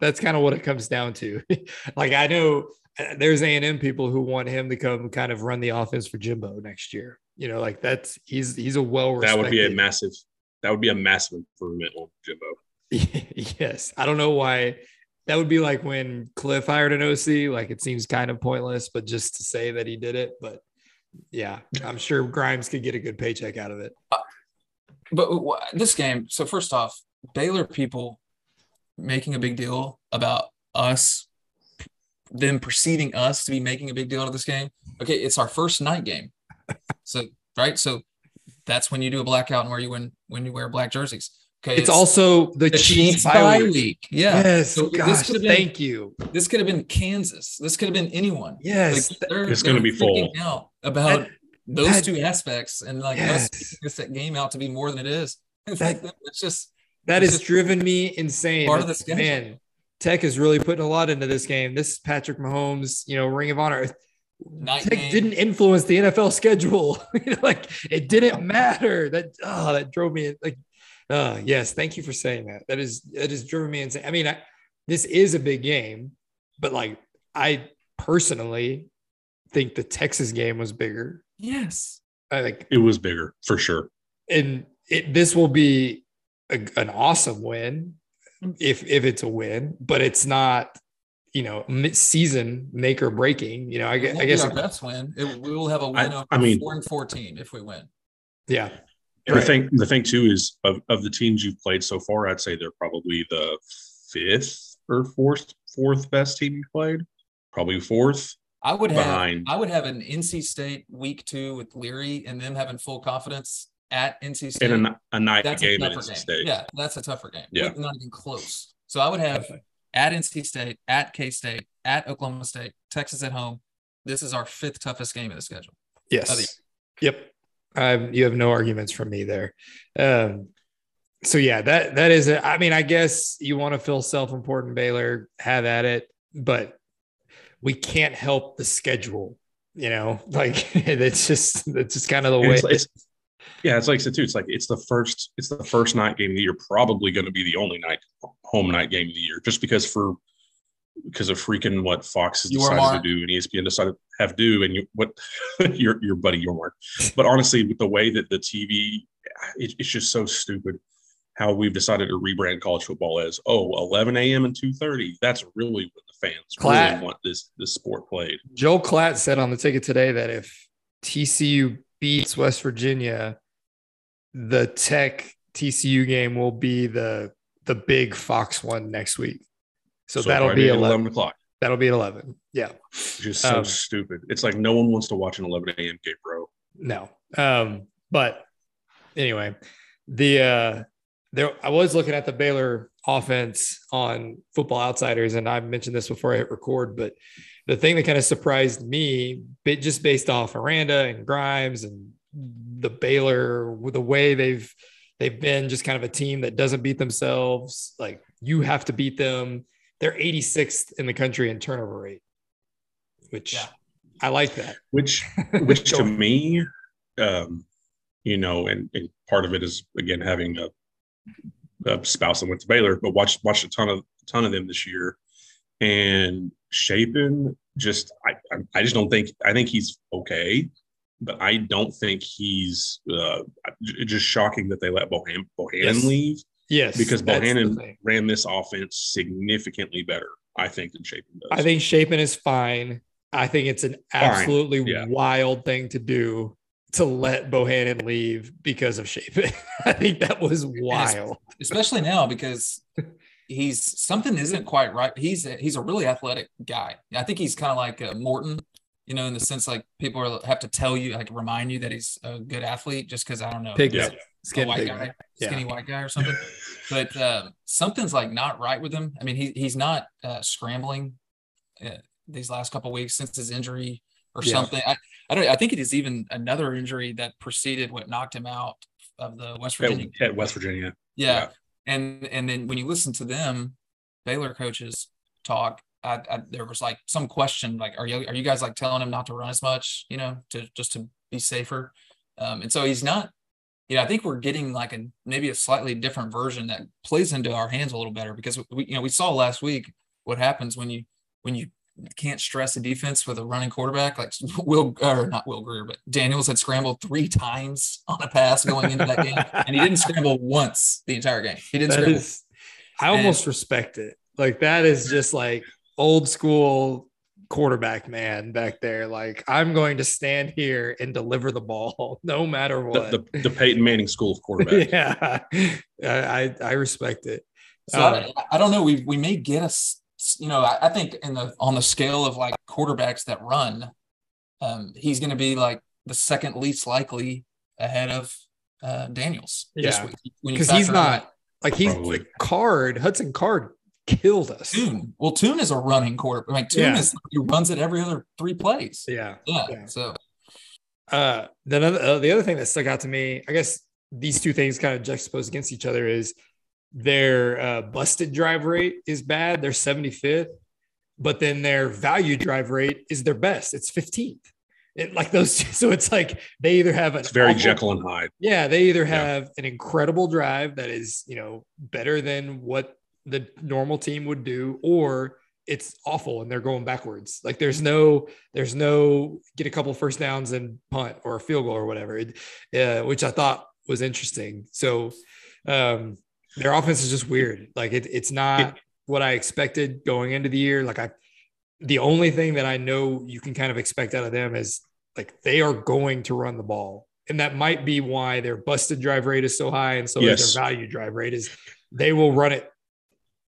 that's kind of what it comes down to. Like, I know there's A&M people who want him to come kind of run the offense for Jimbo next year. You know, like he's a well-respected. That would be a massive improvement on Jimbo. Yes, I don't know why. That would be like when Cliff hired an OC. Like, it seems kind of pointless, but just to say that he did it. But, yeah, I'm sure Grimes could get a good paycheck out of it. But this game, so first off, Baylor people making a big deal about us, them perceiving us to be making a big deal out of this game. Okay, it's our first night game. So, right? So that's when you do a blackout and where you when you wear black jerseys. Okay, it's also the Chiefs bye week. Yeah. Yes. So This could have been Kansas. This could have been anyone. Yes. Like, it's going to be full. Out about those two aspects and like us making that game out to be more than it is. It's driven me insane. Part of this game. Man, Tech is really putting a lot into this game. This is Patrick Mahomes, you know, Ring of Honor. Tech didn't influence the NFL schedule. You know, like, it didn't matter. That drove me like. Yes, thank you for saying that. That is driven me insane. I mean, this is a big game, but like, I personally think the Texas game was bigger. Yes, I think it was bigger for sure. And this will be an awesome win if it's a win, but it's not, you know, mid-season make or breaking. You know, I guess our best win. We will have a win over 4-14 if we win. Yeah. Right. The thing too is of the teams you've played so far, I'd say they're probably the fifth or fourth best team you played. Probably fourth. I would have an NC State week 2 with Leary and them having full confidence at NC State. And a night game at NC State. Yeah, that's a tougher game. Yeah. Not even close. So I would have at NC State, at K-State, at Oklahoma State, Texas at home. This is our 5th toughest game of the schedule. Yes. Yep. You have no arguments from me there. So, yeah, that is it. I mean, I guess you want to feel self-important, Baylor, have at it, but we can't help the schedule, you know? Like, it's just kind of the way. It's like I said, too. It's like it's the first night game of the year, probably going to be the only home night game of the year, just because for because of freaking what Fox has decided to do and ESPN decided to have do, and you, what your buddy Yormark. But honestly, with the way that the TV, it's just so stupid how we've decided to rebrand college football as, oh, 11 a.m. and 2:30. That's really what the fans really want this sport played. Joel Klatt said on The Ticket today that if TCU beats West Virginia, the Tech TCU game will be the big Fox one next week. So that'll be 11 o'clock. That'll be at 11. Yeah. Just so stupid. It's like no one wants to watch an 11 a.m. game, bro. No. But anyway, I was looking at the Baylor offense on Football Outsiders, and I mentioned this before I hit record, but the thing that kind of surprised me, just based off Aranda and Grimes and the Baylor, the way they've been just kind of a team that doesn't beat themselves. Like, you have to beat them. They're 86th in the country in turnover rate, which I like that. Which to me, and part of it is, again, having a spouse that went to Baylor, but watched a ton of them this year. And Shapen, I think he's okay, but I don't think he's just shocking that they let Bohannon leave. Yes, because Bohannon ran this offense significantly better, I think, than Shapen does. I think Shapen is fine. I think it's an absolutely wild thing to do to let Bohannon leave because of Shapen. I think that was wild, especially now because something isn't quite right. He's a really athletic guy. I think he's kind of like Morton, in the sense like people have to tell you, like remind you that he's a good athlete just because, I don't know. Skinny white guy or something, but something's like not right with him. I mean, he's not scrambling these last couple of weeks since his injury or something. I think it is even another injury that preceded what knocked him out of the West Virginia. At West Virginia, and then when you listen to them, Baylor coaches talk, there was like some question, like, are you guys like telling him not to run as much, to be safer, and so he's not. I think we're getting like maybe a slightly different version that plays into our hands a little better, because we saw last week what happens when you can't stress a defense with a running quarterback, like Daniels had scrambled 3 times on a pass going into that game, and he didn't scramble once the entire game. I almost respect it. Like, that is just like old school quarterback man back there. Like, I'm going to stand here and deliver the ball no matter what. The Peyton Manning school of quarterback. I respect it. So I don't know. We may get us, I think on the scale of like quarterbacks that run, he's going to be like the second least likely ahead of Daniels. Yeah. Because he's not like Hudson Card killed us. Toon. Well, Toon is a running quarterback. Like, Toon is, he runs it every other 3 plays. Yeah. So the other thing that stuck out to me, I guess these two things kind of juxtaposed against each other, is their busted drive rate is bad. They're 75th, but then their value drive rate is their best. It's 15th. So it's like they either have it's very Jekyll and Hyde. Yeah, they either have an incredible drive that is, better than what the normal team would do, or it's awful and they're going backwards. Like, there's no get a couple first downs and punt or a field goal or whatever, which I thought was interesting. So their offense is just weird. Like, it's not what I expected going into the year. Like, the only thing that I know you can kind of expect out of them is like, they are going to run the ball. And that might be why their busted drive rate is so high. And so is their value drive rate, is they will run it.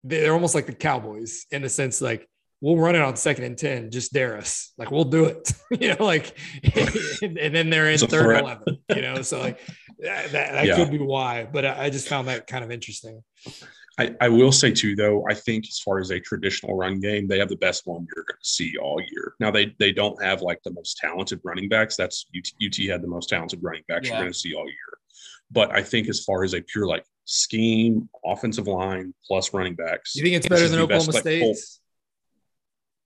They're almost like the Cowboys in the sense, like, we'll run it on 2nd and 10, just dare us. Like, we'll do it, and then they're in 3rd and 11, so like that could be why, but I just found that kind of interesting. I will say too, though, I think as far as a traditional run game, they have the best one you're going to see all year. Now they don't have like the most talented running backs. That's UT had the most talented running backs you're going to see all year. But I think as far as a pure like scheme, offensive line plus running backs, you think it's better than Oklahoma State?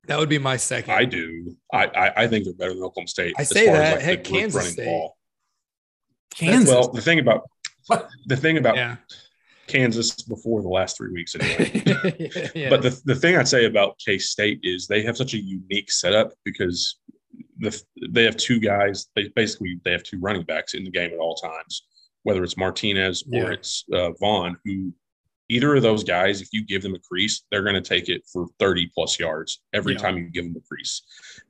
That would be my second. I do. I think they're better than Oklahoma State. I say that. Heck, Kansas State. Well, the thing about Kansas before the last 3 weeks anyway. Yeah. But the thing I'd say about K-State is they have such a unique setup because they have two guys. They have two running backs in the game at all times, whether it's Martinez or it's Vaughn, who either of those guys, if you give them a crease, they're going to take it for 30-plus yards every time you give them a crease.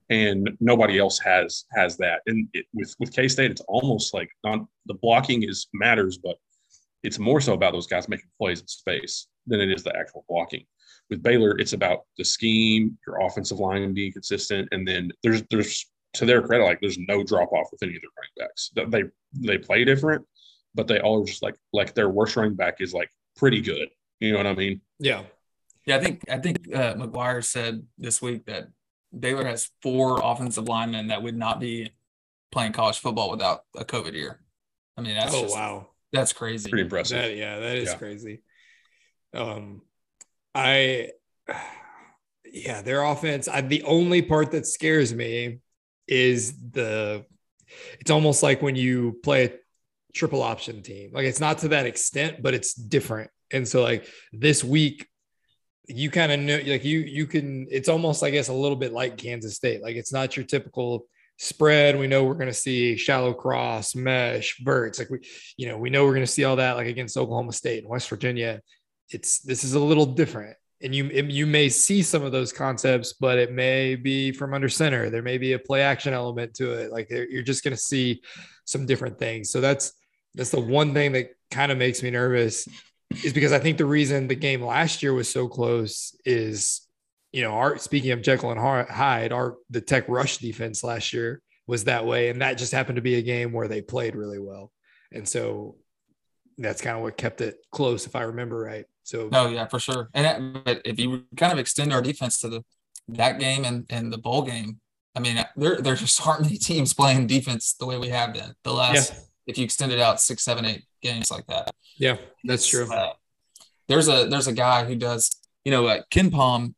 And nobody else has that. And with K-State, it's almost like the blocking matters, but it's more so about those guys making plays in space than it is the actual blocking. With Baylor, it's about the scheme, your offensive line being consistent, and then there's to their credit, like there's no drop off with any of their running backs. They play different, but they all just like their worst running back is like pretty good. You know what I mean? Yeah, yeah. I think McGuire said this week that Baylor has 4 offensive linemen that would not be playing college football without a COVID year. I mean, that's wow. That's crazy. Pretty impressive. That is crazy. Their offense. The only part that scares me is it's almost like when you play a triple option team. Like it's not to that extent, but it's different. And so like this week, you kind of know, like you can. It's almost, I guess, a little bit like Kansas State. Like it's not your typical spread. We know we're going to see shallow cross, mesh, verts. Like we know we're going to see all that. Like against Oklahoma State and West Virginia, this is a little different. And you may see some of those concepts, but it may be from under center. There may be a play action element to it. Like you're just going to see some different things. So that's the one thing that kind of makes me nervous, is because I think the reason the game last year was so close is, speaking of Jekyll and Hyde, the Tech rush defense last year was that way, and that just happened to be a game where they played really well, and so that's kind of what kept it close, if I remember right. So, oh yeah, for sure. And but if you kind of extend our defense to that game and the bowl game, I mean, there just aren't many teams playing defense the way we have been the last. Yeah. If you extend it out 6, 7, 8 games like that, yeah, that's true. There's a guy who does, Ken Palm.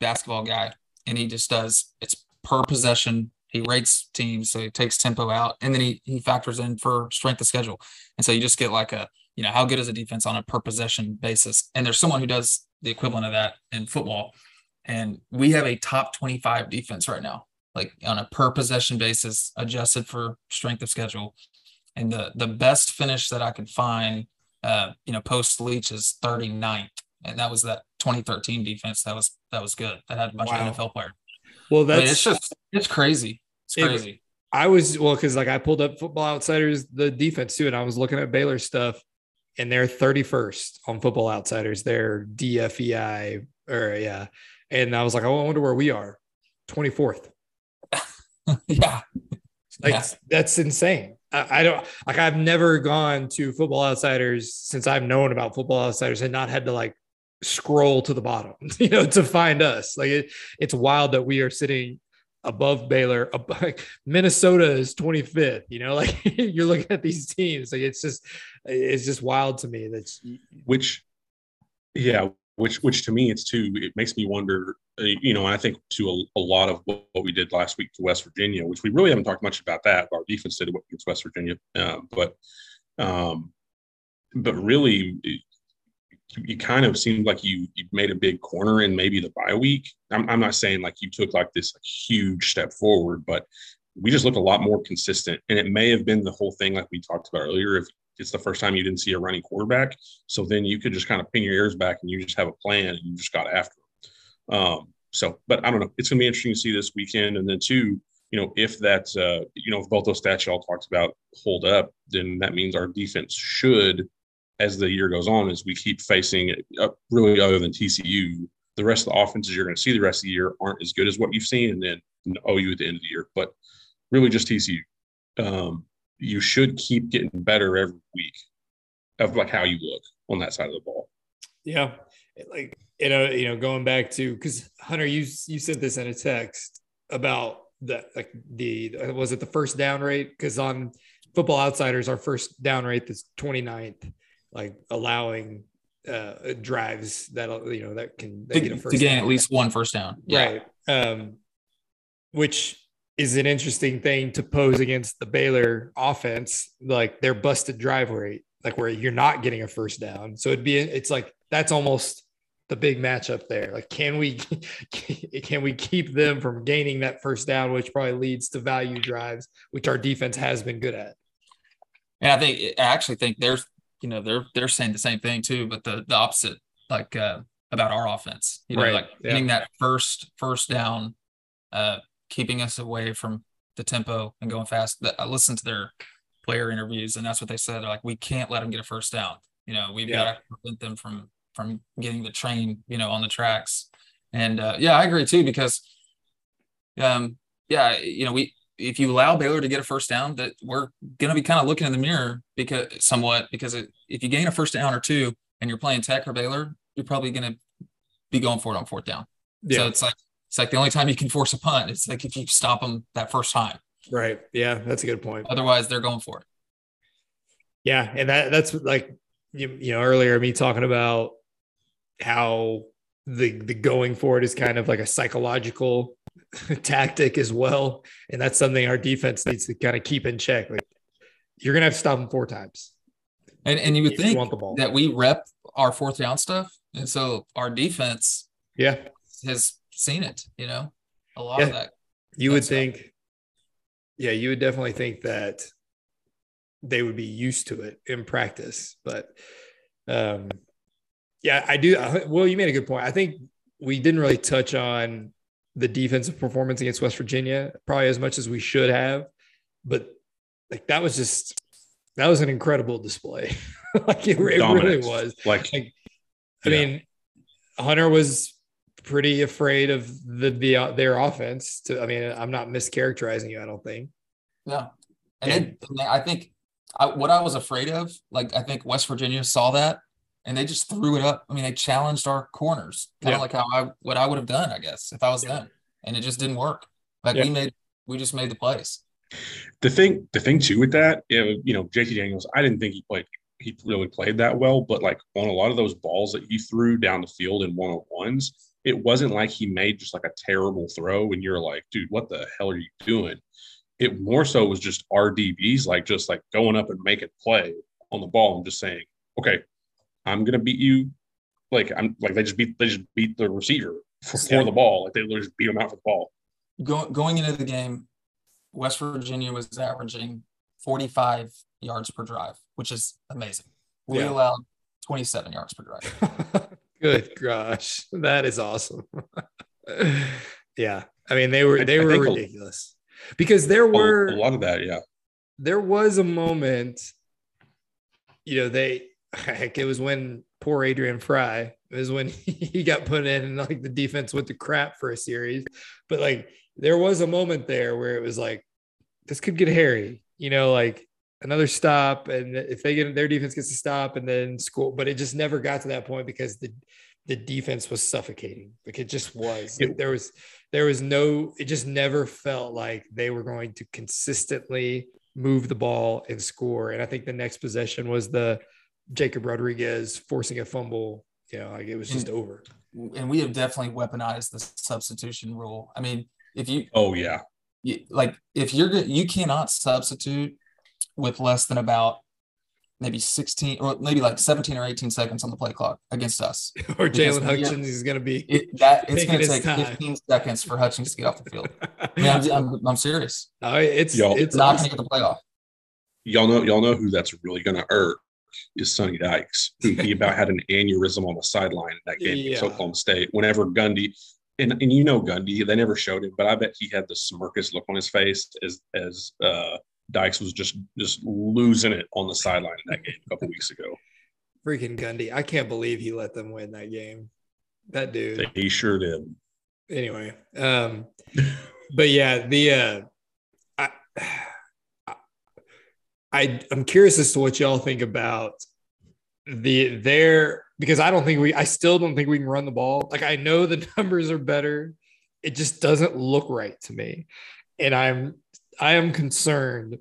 Basketball guy, and he just does, it's per possession, he rates teams, so he takes tempo out, and then he factors in for strength of schedule, and so you just get like a how good is a defense on a per possession basis. And there's someone who does the equivalent of that in football, and we have a top 25 defense right now, like on a per possession basis adjusted for strength of schedule. And the best finish that I could find post Leach is 39th, and that was that 2013 defense that was good, that had a bunch of NFL players. Well, that's it's crazy. I was, because I pulled up Football Outsiders, the defense too, and I was looking at Baylor stuff, and they're 31st on Football Outsiders, they're DFEI and I was like, I wonder where we are, 24th. That's insane. I don't, like, I've never gone to Football Outsiders since I've known about Football Outsiders and not had to scroll to the bottom, to find us. Like it's wild that we are sitting above Baylor. Minnesota is 25th. You're looking at these teams. Like it's just wild to me. Which to me it's too. It makes me wonder. And I think to a lot of what we did last week to West Virginia, which we really haven't talked much about that. Our defense did what against West Virginia, but really. You kind of seemed like you made a big corner in maybe the bye week. I'm not saying you took this huge step forward, but we just looked a lot more consistent. And it may have been the whole thing we talked about earlier. If it's the first time you didn't see a running quarterback, so then you could just kind of pin your ears back and you just have a plan and you just got after them. But I don't know. It's going to be interesting to see this weekend. And then two, if that's if both those stats y'all talked about hold up, then that means our defense should, as the year goes on, as we keep facing really other than TCU, the rest of the offenses you're going to see the rest of the year aren't as good as what you've seen, and then OU at the end of the year, but really just TCU. You should keep getting better every week of how you look on that side of the ball. Yeah. Going back to, because Hunter, you sent this in a text about was it the first down rate? Cause on Football Outsiders, our first down rate is 29th. Allowing drives that can gain at least one first down. Yeah. Right. Which is an interesting thing to pose against the Baylor offense. Their busted drive rate like where you're not getting a first down. So it's like, that's almost the big matchup there. Like, can we keep them from gaining that first down, which probably leads to value drives, which our defense has been good at. And I actually think there's, you know, they're saying the same thing too, but the opposite, like about our offense, you know, right. Like getting that first down, keeping us away from the tempo and going fast. I listened to their player interviews, and that's what they said. They're like, we can't let them get a first down. You know, we've got to prevent them from getting the train, you know, on the tracks. And I agree too, because you know, if you allow Baylor to get a first down, that we're going to be kind of looking in the mirror because if you gain a first down or two and you're playing Tech or Baylor, you're probably going to be going for it on fourth down. Yeah. So it's like the only time you can force a punt. It's like if you stop them that first time. Right. Yeah. That's a good point. Otherwise they're going for it. Yeah. And that's like, you know, earlier me talking about how the going for it is kind of like a psychological tactic as well. And that's something our defense needs to kind of keep in check. Like, you're going to have to stop them four times. And you would think that we rep our fourth down stuff. And so our defense has seen it, you know, a lot of that. You would definitely think that they would be used to it in practice. But I do. Well, you made a good point. I think we didn't really touch on the defensive performance against West Virginia probably as much as we should have, but like that was an incredible display. Like it really was. I mean, Hunter was pretty afraid of their offense. I'm not mischaracterizing you, I don't think. No, I think what I was afraid of, like, I think West Virginia saw that and they just threw it up. I mean, they challenged our corners, kind of like what I would have done, I guess, if I was them, and it just didn't work. Like we just made the plays. The thing too with that, you know, JT Daniels, I didn't think he really played that well, but like on a lot of those balls that he threw down the field in one-on-ones, it wasn't like he made just like a terrible throw and you're like, dude, what the hell are you doing? It more so was just our DBs, like just like going up and making play on the ball and just saying, okay, I'm going to beat you. Like I'm like, they just beat the receiver for the ball. Like they just beat him out for the ball. Going into the game, West Virginia was averaging 45 yards per drive, which is amazing. We allowed 27 yards per drive. Good gosh. That is awesome. Yeah. I mean, they were ridiculous because there were a lot of that. Yeah. There was a moment, you know, it was when poor Adrian Fry, he got put in and like the defense went to crap for a series. But like there was a moment there where it was like, this could get hairy, you know, like another stop. And if they get their defense gets a stop and then score, but it just never got to that point because the defense was suffocating. Like it just was, like it just never felt like they were going to consistently move the ball and score. And I think the next possession was the Jacob Rodriguez forcing a fumble. You know, like it was just over. And we have definitely weaponized the substitution rule. I mean, you cannot substitute with less than about maybe 16 or maybe like 17 or 18 seconds on the play clock against us. Or Jalen Hutchins is going to be it's going to take 15 seconds for Hutchins to get off the field. I mean, I'm serious. No, it's not going to get the playoff. Y'all know who that's really going to hurt is Sonny Dykes, who he about had an aneurysm on the sideline in that game against Oklahoma State. Whenever Gundy and you know Gundy, they never showed him, but I bet he had the smirkest look on his face as Dykes was just losing it on the sideline in that game a couple weeks ago. Freaking Gundy. I can't believe he let them win that game. That dude. He sure did. Anyway. But yeah, I'm curious as to what y'all think about because I still don't think we can run the ball. Like I know the numbers are better. It just doesn't look right to me. And I am concerned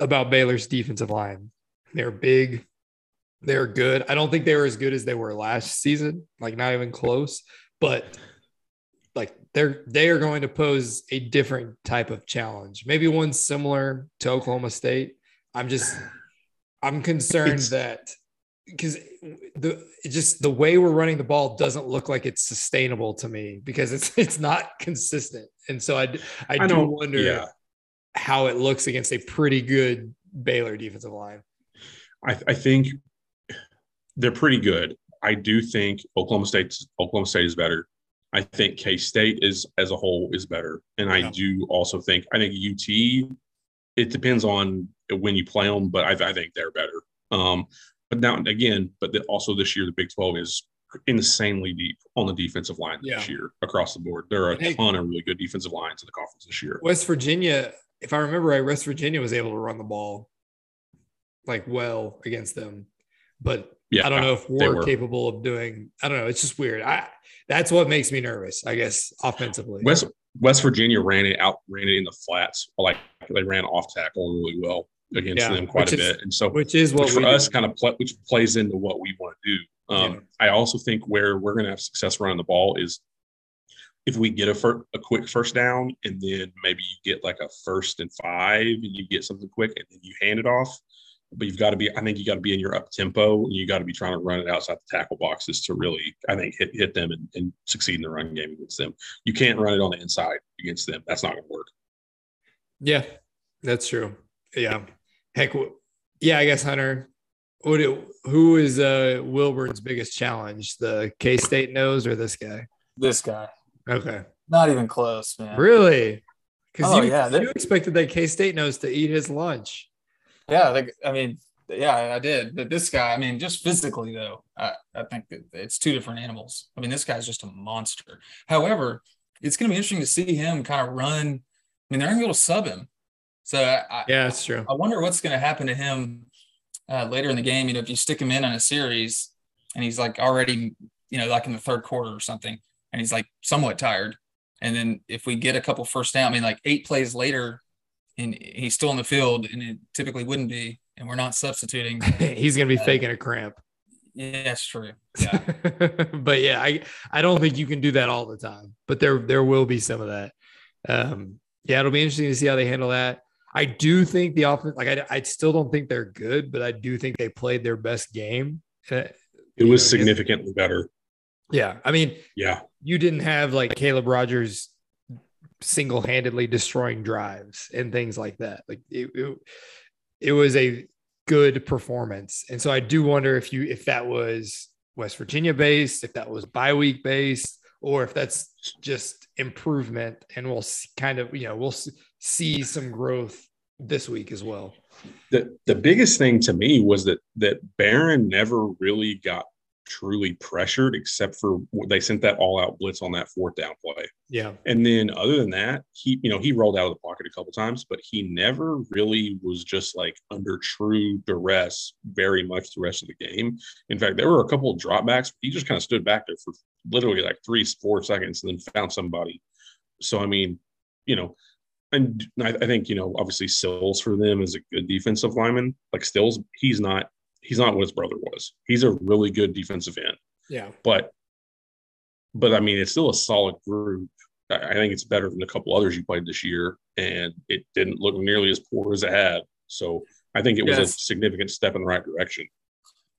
about Baylor's defensive line. They're big. They're good. I don't think they were as good as they were last season, like not even close, but like they are going to pose a different type of challenge. Maybe one similar to Oklahoma State. I'm concerned that because the way we're running the ball doesn't look like it's sustainable to me, because it's not consistent. And so I do wonder how it looks against a pretty good Baylor defensive line. I think they're pretty good. I do think Oklahoma State is better. I think K-State is as a whole is better. And I do also think – I think UT, it depends on when you play them, but I think they're better. But now, again, also this year the Big 12 is insanely deep on the defensive line this year across the board. There are a ton of really good defensive lines in the conference this year. West Virginia, if I remember right, West Virginia was able to run the ball well against them. But I don't know if we're capable of doing – I don't know. It's just weird. That's what makes me nervous, I guess, offensively. West Virginia ran it in the flats. They ran off tackle really well against them quite a bit. And so which plays into what we want to do. I also think where we're going to have success running the ball is if we get a quick first down, and then maybe you get a 1st and 5 and you get something quick and then you hand it off. But you got to be in your up tempo, and you got to be trying to run it outside the tackle boxes to really, I think, hit them and succeed in the run game against them. You can't run it on the inside against them. That's not going to work. Yeah, that's true. Yeah. Heck, yeah, I guess, Hunter, who is Wilburn's biggest challenge? The K-State nose or this guy? This guy. Okay. Not even close, man. Really? Because you expected that K-State nose to eat his lunch. I did. But this guy, just physically, though, I think that it's two different animals. This guy's just a monster. However, it's going to be interesting to see him kind of run. They're going to be able to sub him. So, that's true. I wonder what's going to happen to him later in the game. If you stick him in on a series and he's already, in the third quarter or something, and he's somewhat tired. And then if we get a couple first down, 8 plays later, and he's still in the field, and it typically wouldn't be, and we're not substituting. He's going to be faking a cramp. Yeah, that's true. Yeah. But, I don't think you can do that all the time. But there will be some of that. It'll be interesting to see how they handle that. I do think the offense – I still don't think they're good, but I do think they played their best game. It was significantly better. Yeah. You didn't have, Caleb Rogers – single-handedly destroying drives and things like that. It was a good performance. And so I do wonder if that was West Virginia based, if that was bye week based, or if that's just improvement. And we'll we'll see some growth this week as well. The biggest thing to me was that Barron never really got truly pressured, except for they sent that all-out blitz on that 4th down play. Yeah. And then other than that, he rolled out of the pocket a couple times, but he never really was just under true duress very much the rest of the game. In fact, there were a couple of dropbacks. He just kind of stood back there for literally 3-4 seconds and then found somebody. So, and I think, obviously Sills for them is a good defensive lineman. Sills, he's not what his brother was. He's a really good defensive end. Yeah. But it's still a solid group. I think it's better than a couple others you played this year, and it didn't look nearly as poor as it had. So I think it was a significant step in the right direction.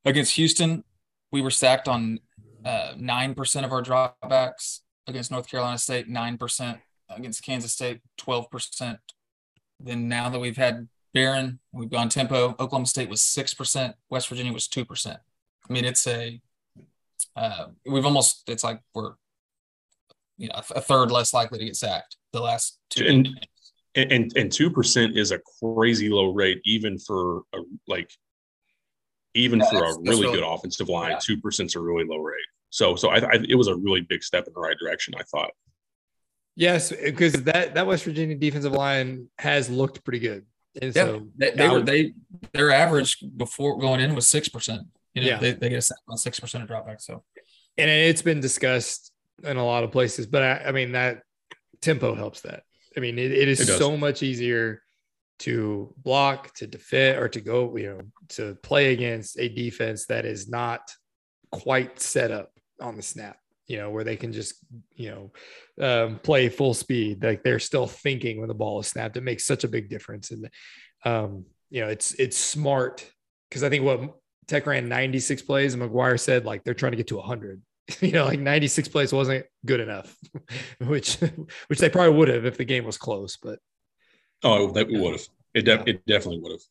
Against Houston, we were sacked on 9% of our dropbacks. Against North Carolina State, 9%. Against Kansas State, 12%. Then now that we've had Barron, we've gone tempo. Oklahoma State was 6%. West Virginia was 2%. It's we're a third less likely to get sacked the last 2 and 2% is a crazy low rate, even for a really good offensive line. 2%'s a really low rate. So it was a really big step in the right direction, I thought. Yes, because that West Virginia defensive line has looked pretty good. And so their average before going in was 6%. They get a sack on 6% of dropback. So, and it's been discussed in a lot of places, but I mean that tempo helps that. It is so much easier to block, to defend, or to go to play against a defense that is not quite set up on the snap. Where they can just, play full speed. They're still thinking when the ball is snapped. It makes such a big difference. And, it's smart because I think what Tech ran 96 plays and McGuire said, like, they're trying to get to 100. You know, like 96 plays wasn't good enough, which they probably would have if the game was close. But oh, that would have. It definitely would have.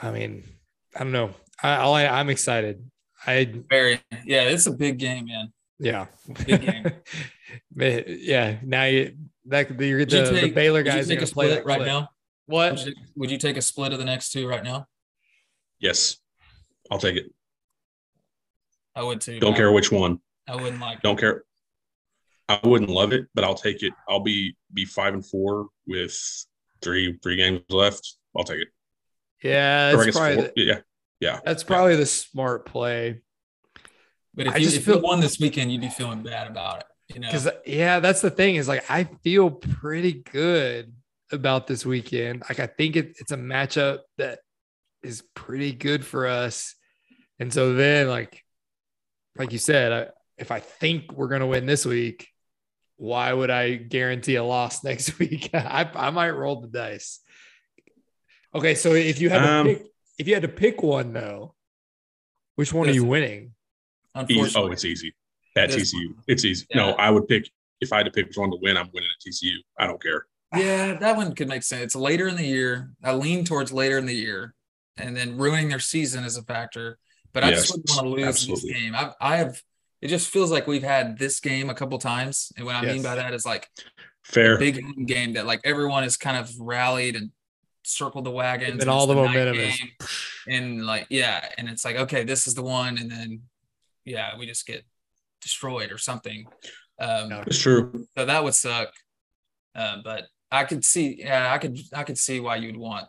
I mean, I don't know. I'm excited. It's a big game, man. Yeah, big game. Yeah. Now the Baylor guys are going to play that right now. What would you take a split of the next two right now? Yes, I'll take it. I would too. Don't care which one. I wouldn't like it. Don't care. I wouldn't love it, but I'll take it. I'll be 5-4 with three games left. I'll take it. Yeah, that's probably the smart play. But if you won this weekend, you'd be feeling bad about it, you know? Because that's the thing is, like, I feel pretty good about this weekend. Like, I think it's a matchup that is pretty good for us, and so then like you said, if I think we're going to win this week, why would I guarantee a loss next week? I might roll the dice. Okay, so if you had to pick one though, which one are you winning? Unfortunately, it's easy. At TCU, it's easy. Yeah. No, I would pick if I had to pick one to win. I'm winning at TCU. I don't care. Yeah, that one could make sense. It's later in the year. I lean towards later in the year, and then ruining their season is a factor. But I just wouldn't want to lose this game. It just feels like we've had this game a couple times, and what I mean by that is, like, fair, a big game that, like, everyone is kind of rallied and circled the wagons, and all the momentum is, and and it's like, okay, this is the one, and then we just get destroyed or something. It's true. So that would suck. But I could see, I could see why you'd want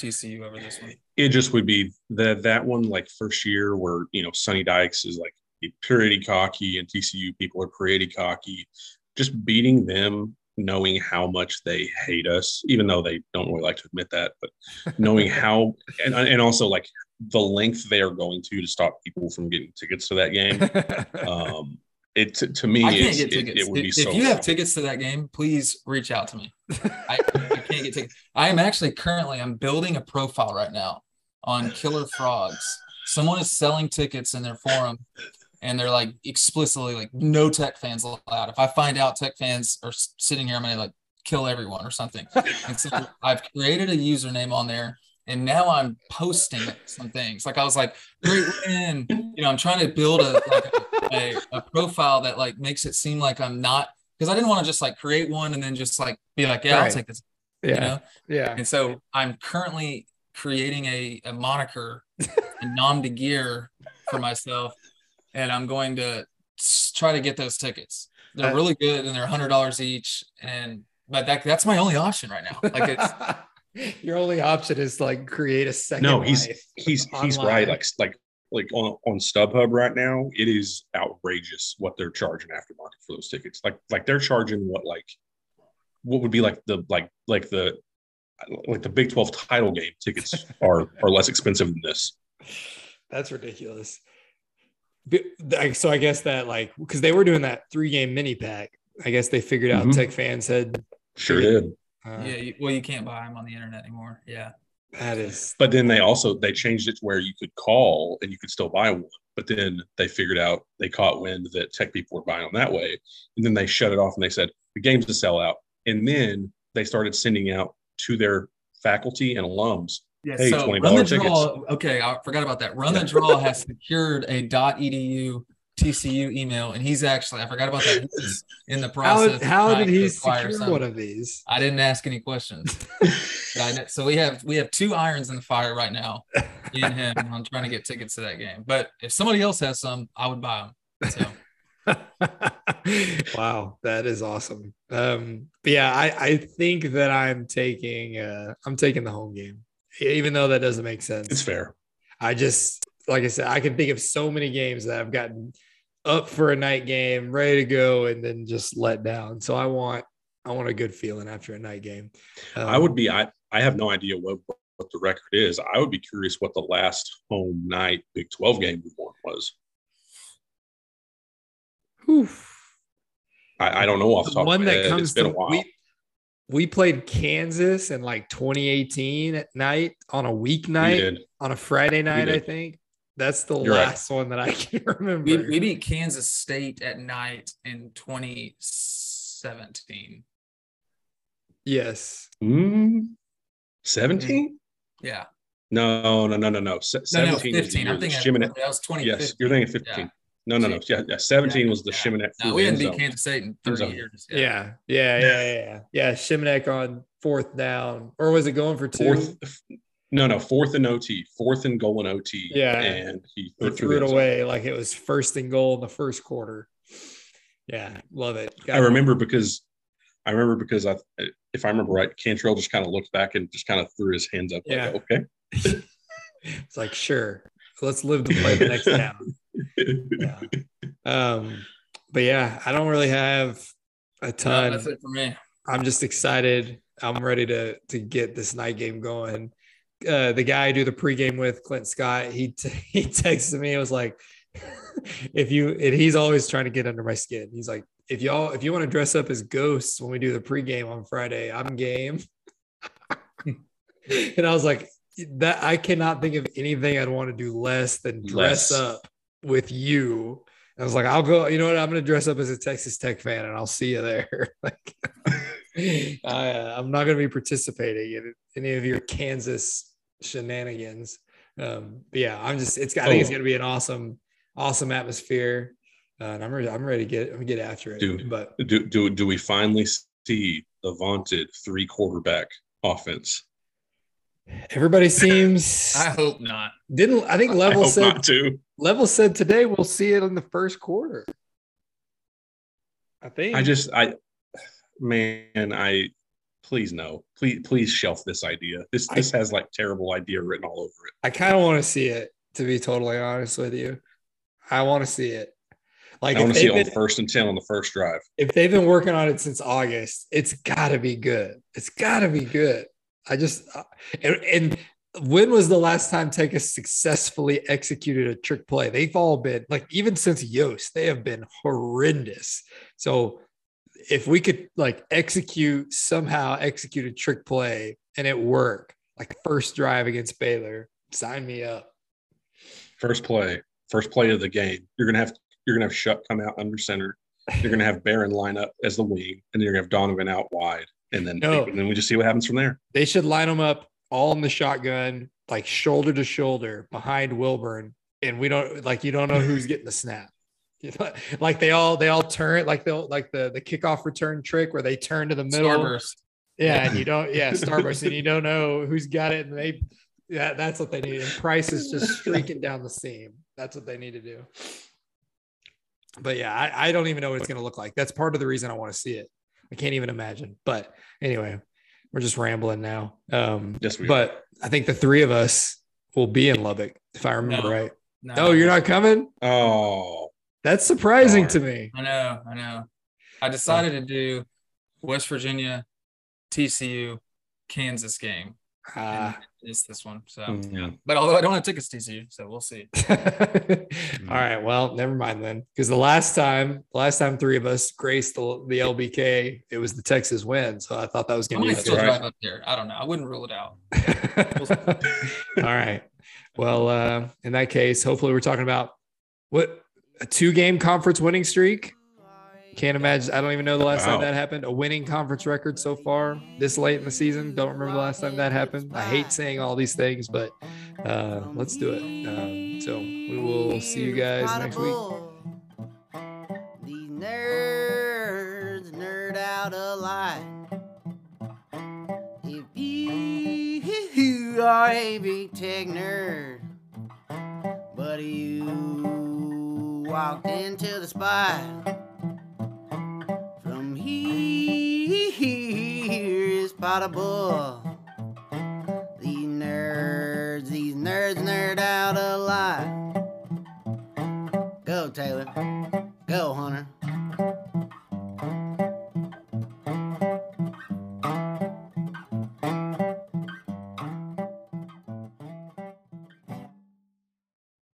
TCU over this one. It just would be that one, like, first year where, you know, Sonny Dykes is, like, pretty cocky and TCU people are pretty cocky. Just beating them, knowing how much they hate us, even though they don't really like to admit that, but knowing how – and also, like, the length they are going to stop people from getting tickets to that game. To me, it would be so – if you have tickets to that game, please reach out to me. I can't get tickets. I am actually I'm building a profile right now on Killer Frogs. Someone is selling tickets in their forum. And they're, like, explicitly, like, no Tech fans allowed. If I find out Tech fans are sitting here, I'm going to, like, kill everyone or something. And so I've created a username on there, and now I'm posting some things. Like, I was like, great win. You know, I'm trying to build a profile that, like, makes it seem like I'm not – because I didn't want to just, like, create one and then just, like, be like, yeah, right. I'll take this. Yeah. You know? Yeah. And so I'm currently creating a moniker, a nom de guerre for myself. And I'm going to try to get those tickets. They're really good, and they're $100 each. But that's my only option right now. Like, it's your only option is, like, create a second. No, he's right. Like on StubHub right now, it is outrageous what they're charging aftermarket for those tickets. Like they're charging what would be like the Big 12 title game tickets are less expensive than this. That's ridiculous. So I guess that, like, because they were doing that 3-game mini pack, I guess they figured out Tech fans had sure did. You can't buy them on the internet anymore. Yeah, that is. But then they changed it to where you could call and you could still buy one. But then they figured out they caught wind that Tech people were buying them that way, and then they shut it off and they said the game's a sellout. And then they started sending out to their faculty and alums. Yeah, hey, so Run the Draw. Tickets. Okay, I forgot about that. Run the Draw has secured a .edu TCU email, and he's actually – I forgot about that. He's in the process. How did he secure one of these? I didn't ask any questions. So we have two irons in the fire right now, me and him. I'm trying to get tickets to that game. But if somebody else has some, I would buy them. So. Wow, that is awesome. I think that I'm taking the home game. Even though that doesn't make sense. It's fair. I just, like I said, I can think of so many games that I've gotten up for a night game, ready to go, and then just let down. So I want a good feeling after a night game. I have no idea what the record is. I would be curious what the last home night Big 12 game we won was. Oof. I don't know off the top of my head. It's been a while. we played Kansas in like 2018 at night on a weeknight on a Friday night, I think. That's the last one that I can remember. We beat Kansas State at night in 2017. Yes. 17? Yeah. No. 17 no, 15. I'm thinking that was 2015. Yes, you're thinking 15. Yeah. No. Yeah, 17 was the Shimanek. No, we didn't beat Kansas State in 30 years. Yeah. Yeah, Shimanek on fourth down. Or was it going for two? Fourth and OT. Fourth and goal and OT. Yeah. And he threw it away like it was first and goal in the first quarter. Yeah, love it. I remember because if I remember right, Cantrell just kind of looked back and just kind of threw his hands up. Yeah. Like, okay. It's like, sure. Let's live to play the next down. Yeah. But yeah, I don't really have a ton. No, that's it for me. I'm just excited. I'm ready to get this night game going. The guy I do the pregame with, Clint Scott, he texted me. It was like, he's always trying to get under my skin. He's like, if you want to dress up as ghosts when we do the pregame on Friday, I'm game. And I was like, I cannot think of anything I'd want to do less than dress up with you. And I was like, I'll go, you know what? I'm going to dress up as a Texas Tech fan and I'll see you there. Like, I'm not going to be participating in any of your Kansas shenanigans. But yeah, I think it's going to be an awesome atmosphere. And I'm ready to get after it. Do we finally see the vaunted three quarterback offense? Everybody seems. I hope not. I think Level said to. Level said today we'll see it in the first quarter. I think. Please no. Please shelf this idea. This has like terrible idea written all over it. I kind of want to see it. To be totally honest with you, I want to see it. Like I want to see it on first and 10 on the first drive. If they've been working on it since August, it's got to be good. I just and when was the last time Texas successfully executed a trick play? They've all been like, even since Yost, they have been horrendous. So if we could like execute a trick play and it work, like first drive against Baylor, sign me up. First play of the game, you're gonna have Shutt come out under center. You're gonna have Barron line up as the wing, and then you're gonna have Donovan out wide. And then we just see what happens from there. They should line them up all in the shotgun, like shoulder to shoulder behind Wilburn. And you don't know who's getting the snap. Like they all turn, like they'll like the kickoff return trick where they turn to the middle. Starburst. Yeah. And Starburst. And you don't know who's got it. And that's what they need. And Price is just streaking down the seam. That's what they need to do. But yeah, I don't even know what it's going to look like. That's part of the reason I want to see it. I can't even imagine. But anyway, we're just rambling now. But I think the three of us will be in Lubbock, if I remember right. No. Oh, you're not coming? Oh. That's surprising to me. I know. I decided to do West Virginia, TCU, Kansas game. It's this one. So, yeah. But although I don't have tickets to TCU, so we'll see. All right. Well, never mind then. Because the last time three of us graced the LBK, it was the Texas win. So I thought that was going to be still drive up there. I don't know. I wouldn't rule it out. All right. Well, in that case, hopefully we're talking about a 2-game conference winning streak. Can't imagine. I don't even know the last time that happened. A winning conference record so far this late in the season. Don't remember the last time that happened. I hate saying all these things, but let's do it. So we will see you guys next week. These nerds nerd out a lot. If you are a big tech nerd, but you walked into the spot. Here is potable. These nerds nerd out a lot. Go, Taylor. Go, Hunter.